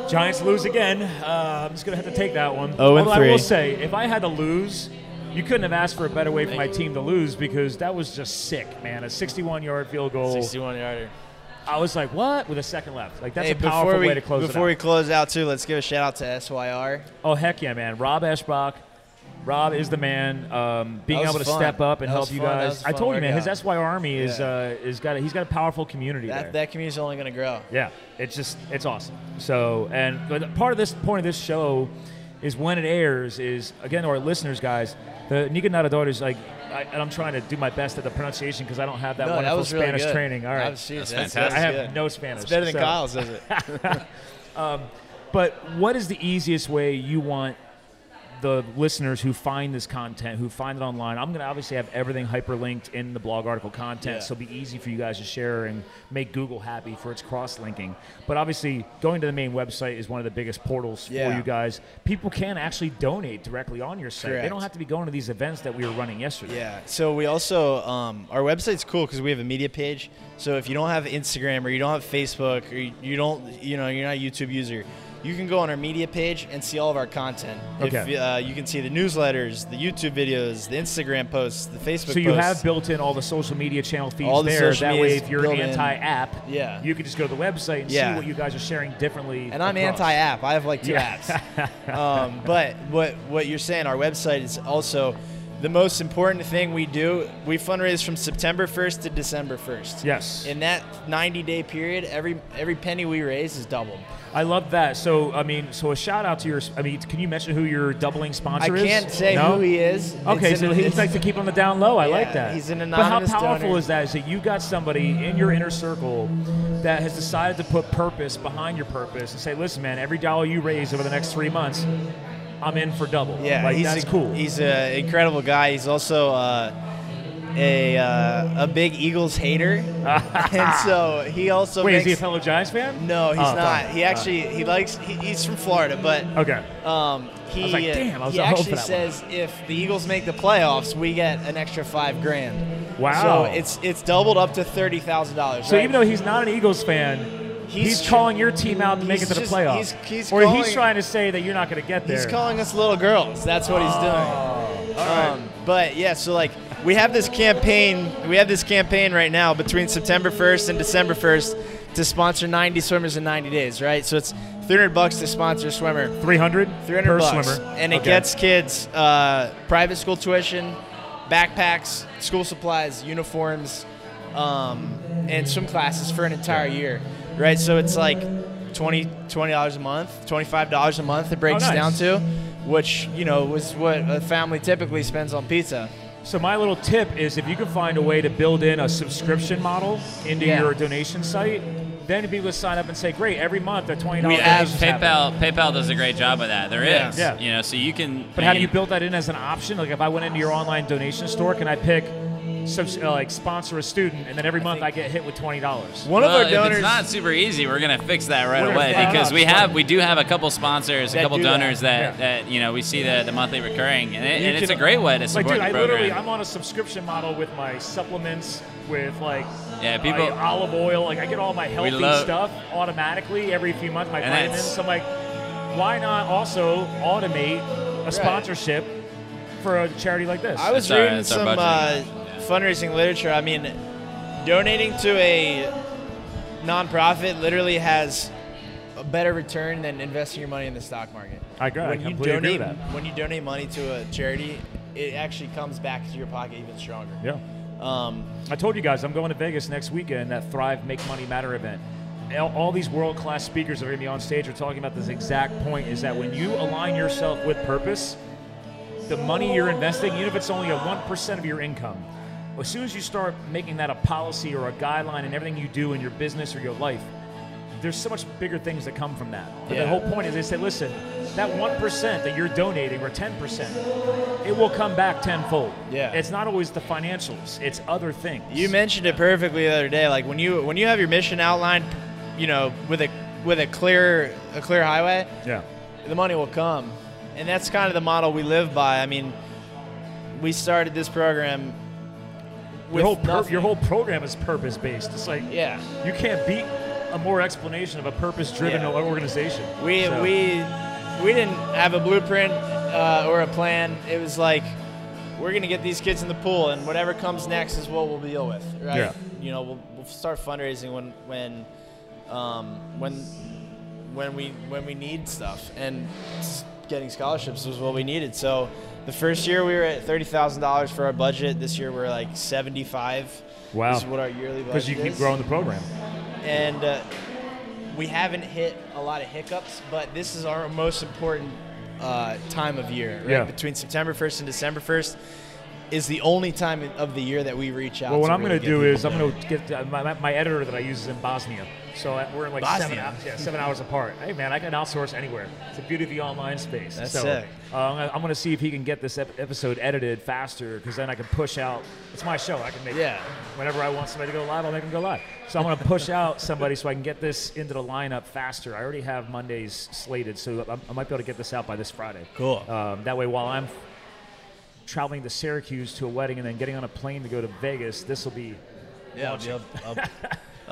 Giants lose again. I'm just going to have to take that one. 0-3. Although I will say, if I had to lose, you couldn't have asked for a better way for my team to lose, because that was just sick, man. A 61-yard field goal. 61-yarder. I was like, what? With a second left. Like, that's a powerful way to close it out. Before we close out, too, let's give a shout-out to SYR. Oh, heck yeah, man. Rob Eschbach. Rob is the man. Being able to step up and help you guys. I told you, man, his SY Army he's got a powerful community there. That community's only going to grow. Yeah, it's awesome. So, but part of this point of this show is when it airs is, again, to our listeners, guys, the Nica Nadadores, like, and I'm trying to do my best at the pronunciation because I don't have that wonderful Spanish training. All right, that's fantastic. I have no Spanish. It's better than Kyle's, is it? But what is the easiest way you want the listeners who find this content, who find it online, I'm going to obviously have everything hyperlinked in the blog article content, so it'll be easy for you guys to share and make Google happy for its cross-linking. But obviously, going to the main website is one of the biggest portals for you guys. People can actually donate directly on your site. Correct. They don't have to be going to these events that we were running yesterday. Yeah, so we also, our website's cool because we have a media page. So if you don't have Instagram or you don't have Facebook or you don't, you know, you're not a YouTube user, you can go on our media page and see all of our content. Okay. If, you can see the newsletters, the YouTube videos, the Instagram posts, the Facebook posts. So you have built in all the social media channel feeds all there. The that way, if you're anti-app, you can just go to the website and see what you guys are sharing differently. And I'm anti-app. I have like two apps. But what you're saying, our website is also the most important thing we do. We fundraise from September 1st to December 1st. Yes. In that 90-day period, every penny we raise is doubled. I love that. So, I mean, so a shout out to your, I mean, can you mention who your doubling sponsor is? I can't say who he is. Okay, so he likes to keep on the down low. I like that. He's an anonymous donor. But how powerful is that? Is that you got somebody in your inner circle that has decided to put purpose behind your purpose and say, listen, man, every dollar you raise over the next 3 months, I'm in for double. Yeah, like, that's cool. He's an incredible guy. He's also a big Eagles hater, and so he also. Wait, is he a fellow Giants fan? No, he's not. He actually he's from Florida, but okay. He I was like, damn, I was he actually for that says one. If the Eagles make the playoffs, we get an extra $5,000. Wow! So it's doubled up to $30,000. So even though he's not an Eagles fan, He's calling your team out to make it to the playoffs. He's trying to say that you're not going to get there. He's calling us little girls. That's what he's doing. All right. But, yeah, so, like, we have this campaign. We have this campaign right now between September 1st and December 1st to sponsor 90 swimmers in 90 days, right? So it's $300 to sponsor a swimmer. 300? $300 per swimmer. And it gets kids private school tuition, backpacks, school supplies, uniforms, and swim classes for an entire year. Right, so it's like $20 a month, $25 a month it breaks down to, which, you know, was what a family typically spends on pizza. So my little tip is if you can find a way to build in a subscription model into your donation site, then people will sign up and say, great, every month at $20. We have PayPal does a great job of that. There is. Yeah. You know, so you can. But how do you build that in as an option? Like if I went into your online donation store, can I pick sponsor a student, and then every month I get hit with $20. One of our donors. It's not super easy. We're gonna fix that right away because we do have a couple sponsors, a couple donors that you know we see the monthly recurring, and it's a great way to support the program. I'm on a subscription model with my supplements, with like olive oil. Like I get all my healthy stuff automatically every few months. My vitamins. So I'm like, why not also automate a sponsorship for a charity like this? I was reading some fundraising literature. I mean, donating to a nonprofit literally has a better return than investing your money in the stock market. I agree. When you donate money to a charity, it actually comes back to your pocket even stronger. Yeah. I told you guys I'm going to Vegas next weekend, that Thrive Make Money Matter event. All these world-class speakers that are going to be on stage are talking about this exact point, is that when you align yourself with purpose, the money you're investing, even if it's only a 1% of your income, as soon as you start making that a policy or a guideline in everything you do in your business or your life, there's so much bigger things that come from that. But the whole point is they said, listen, that 1% that you're donating or 10%, it will come back tenfold. Yeah. It's not always the financials. It's other things. You mentioned it perfectly the other day. Like when you have your mission outlined, you know, with a clear highway, the money will come. And that's kind of the model we live by. I mean, we started this program. Your whole program is purpose-based. It's like, you can't beat a more explanation of a purpose-driven organization. We didn't have a blueprint or a plan. It was like, we're gonna get these kids in the pool, and whatever comes next is what we'll deal with, right? Yeah. You know, we'll start fundraising when we need stuff, and getting scholarships was what we needed. So the first year we were at $30,000 for our budget. This year we're like 75. Wow. This is what our yearly budget is. Because you keep growing the program. And we haven't hit a lot of hiccups, but this is our most important time of year. Right? Yeah. Between September 1st and December 1st is the only time of the year that we reach out. Well, what I'm going to do is I'm going to get my editor that I use is in Bosnia. So we're in like seven hours apart. Hey, man, I can outsource anywhere. It's the beauty of the online space. That's sick. I'm going to see if he can get this episode edited faster, because then I can push out. It's my show. I can make it. Whenever I want somebody to go live, I'll make them go live. So I'm going to push out somebody so I can get this into the lineup faster. I already have Mondays slated, so I might be able to get this out by this Friday. Cool. That way, while I'm traveling to Syracuse to a wedding and then getting on a plane to go to Vegas, this will be But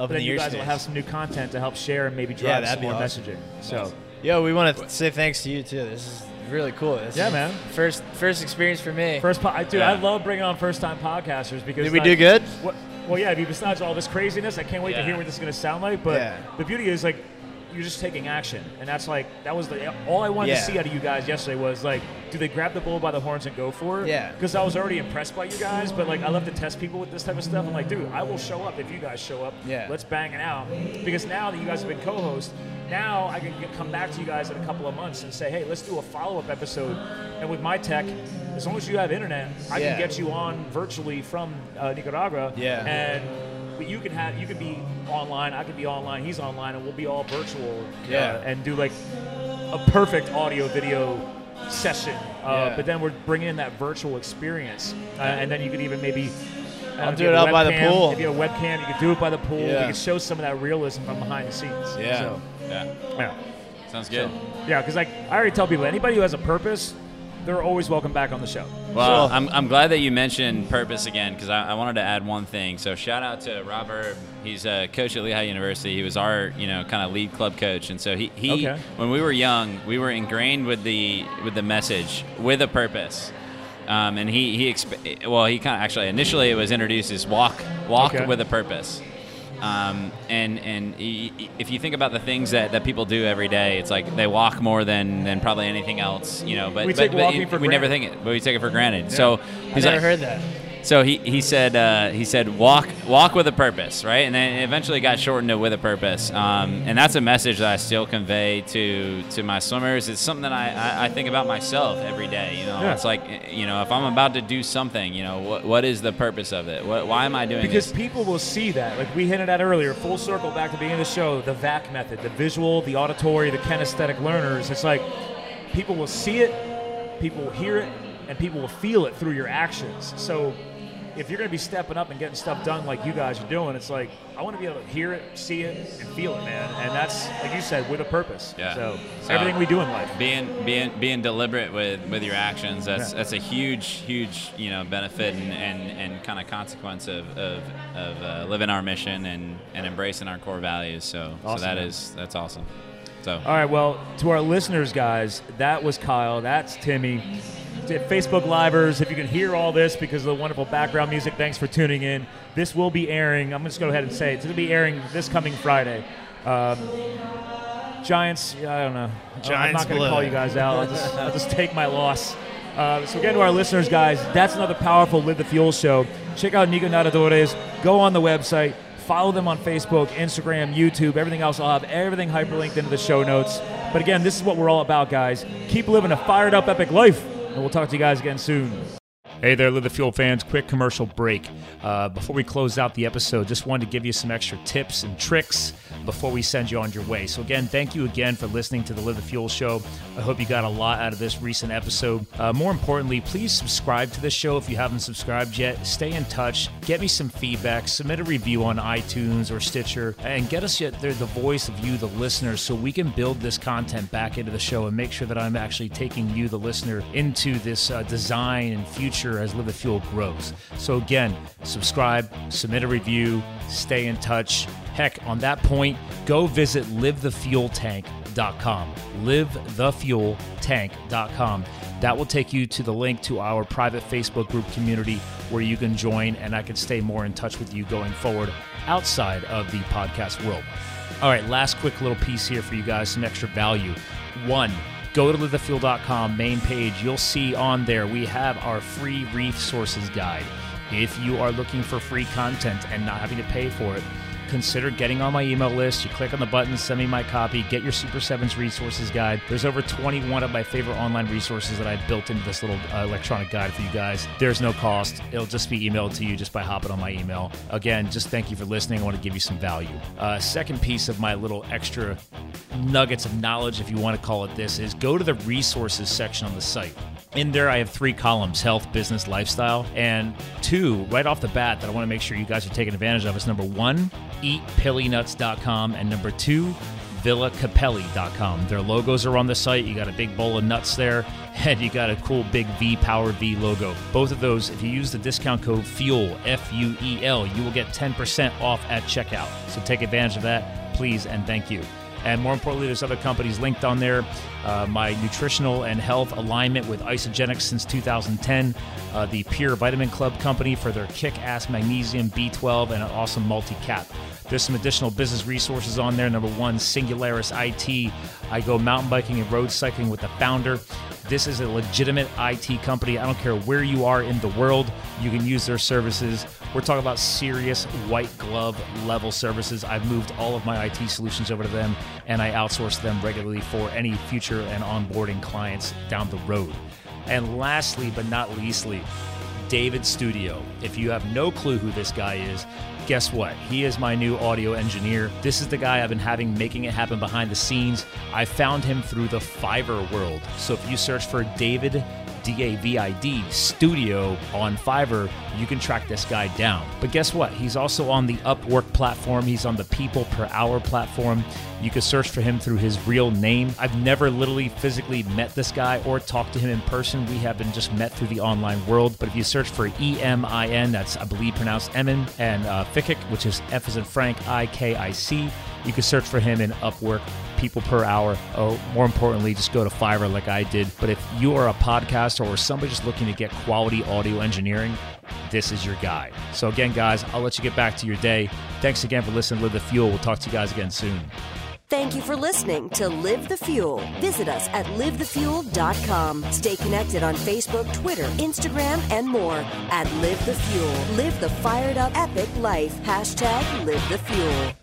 then you guys will have some new content to help share and maybe drive some more messaging. So, yo, we want to say thanks to you too. This is really cool. This is man. First experience for me. Dude, I love bringing on first-time podcasters because did we do good? Well, yeah. Besides all this craziness, I can't wait to hear what this is going to sound like. But the beauty is like you're just taking action, and that's like that was all I wanted to see out of you guys yesterday was like, do they grab the bull by the horns and go for it? Yeah. Because I was already impressed by you guys, but like I love to test people with this type of stuff. I'm like, dude, I will show up if you guys show up. Yeah. Let's bang it out. Because now that you guys have been co-hosts, now I can come back to you guys in a couple of months and say, hey, let's do a follow-up episode. And with my tech, as long as you have internet, I can get you on virtually from Nicaragua. Yeah. But you can be online, I could be online, he's online, and we'll be all virtual. Yeah. And do like a perfect audio video session. But then we're bringing in that virtual experience. And then you could even maybe I'll do it out by the pool. If you have a webcam, you could do it by the pool. Yeah. You could show some of that realism from behind the scenes. Yeah. So, sounds good. So, because like I already tell people, anybody who has a purpose, they're always welcome back on the show. Well, so, I'm glad that you mentioned purpose again, because I wanted to add one thing. So shout out to Robert. He's a coach at Lehigh University. He was our, kind of lead club coach. And so he when we were young, we were ingrained with the message, with a purpose. And he kind of actually initially it was introduced as walk with a purpose. And if you think about the things that people do every day, it's like they walk more than probably anything else, But we never think it, but we take it for granted. Yeah. So I've never heard that. So he said walk with a purpose, right? And then it eventually got shortened to with a purpose. And that's a message that I still convey to my swimmers. It's something that I think about myself every day. It's like if I'm about to do something, what is the purpose of it? Why am I doing this? Because people will see that. Like we hinted at earlier, full circle back to the beginning of the show, the VAC method, the visual, the auditory, the kinesthetic learners. It's like people will see it, people will hear it, and people will feel it through your actions. So if you're going to be stepping up and getting stuff done like you guys are doing, it's like I want to be able to hear it, see it, and feel it, man. And that's, like you said, with a purpose. Yeah. So everything we do in life, being deliberate with your actions, that's a huge benefit and kind of consequence of living our mission and embracing our core values. So awesome, that's awesome. So all right, well, to our listeners, guys, that was Kyle. That's Timmy. Facebook Livers, if you can hear all this because of the wonderful background music, thanks for tuning in. This will be airing, I'm just going to go ahead and say it's going to be airing this coming Friday. Giants, I don't know. I'm not going to call you guys out. I'll just take my loss. So again, to our listeners, guys, that's another powerful Live the Fuel show. Check out Nica Nadadores. Go on the website. Follow them on Facebook, Instagram, YouTube, everything else. I'll have everything hyperlinked into the show notes. But again, this is what we're all about, guys. Keep living a fired up epic life. And we'll talk to you guys again soon. Hey there, Live the Fuel fans. Quick commercial break. Before we close out the episode, just wanted to give you some extra tips and tricks before we send you on your way. So again, thank you again for listening to the Live the Fuel show. I hope you got a lot out of this recent episode. More importantly, please subscribe to this show if you haven't subscribed yet. Stay in touch. Get me some feedback. Submit a review on iTunes or Stitcher. And get us the voice of you, the listener, so we can build this content back into the show and make sure that I'm actually taking you, the listener, into this design and future as Live the Fuel grows. So again, subscribe, submit a review, stay in touch. Heck, on that point, go visit livethefueltank.com. Livethefueltank.com. That will take you to the link to our private Facebook group community where you can join and I can stay more in touch with you going forward outside of the podcast world. All right, last quick little piece here for you guys, some extra value. One, go to livethefuel.com main page. You'll see on there we have our free resources guide. If you are looking for free content and not having to pay for it, consider getting on my email list. You click on the button, send me my copy, get your Super 7's resources guide. There's over 21 of my favorite online resources that I've built into this little electronic guide for you guys. There's no cost. It'll just be emailed to you just by hopping on my email. Again, just thank you for listening. I want to give you some value. Second piece of my little extra nuggets of knowledge, if you want to call it this, is go to the resources section on the site. In there, I have 3 columns: health, business, lifestyle. And 2, right off the bat, that I want to make sure you guys are taking advantage of is number 1, eatpillinuts.com, and number 2, villacapelli.com. Their logos are on the site. You got a big bowl of nuts there, and you got a cool big V, Power V logo. Both of those, if you use the discount code FUEL, F-U-E-L, you will get 10% off at checkout. So take advantage of that, please, and thank you. And more importantly, there's other companies linked on there. My nutritional and health alignment with Isagenix since 2010, the Pure Vitamin Club company for their kick-ass magnesium B12 and an awesome multi-cap. There's some additional business resources on there. Number 1, Singularis IT. I go mountain biking and road cycling with the founder. This is a legitimate IT company. I don't care where you are in the world, you can use their services. We're talking about serious white glove level services. I've moved all of my IT solutions over to them, and I outsource them regularly for any future and onboarding clients down the road. And lastly, but not leastly, David Studio. If you have no clue who this guy is, guess what? He is my new audio engineer. This is the guy I've been having making it happen behind the scenes. I found him through the Fiverr world. So if you search for David, D-A-V-I-D, Studio on Fiverr, you can track this guy down. But guess what? He's also on the Upwork platform. He's on the People Per Hour platform. You can search for him through his real name. I've never literally physically met this guy or talked to him in person. We have been just met through the online world. But if you search for E-M-I-N, that's I believe pronounced Emin, and Fickick, which is F as in Frank, I-K-I-C. You can search for him in Upwork, People Per Hour. Oh, more importantly, just go to Fiverr like I did. But if you are a podcaster or somebody just looking to get quality audio engineering, this is your guy. So again, guys, I'll let you get back to your day. Thanks again for listening to Live the Fuel. We'll talk to you guys again soon. Thank you for listening to Live the Fuel. Visit us at livethefuel.com. Stay connected on Facebook, Twitter, Instagram, and more at Live the Fuel. Live the fired up epic life. #LiveTheFuel.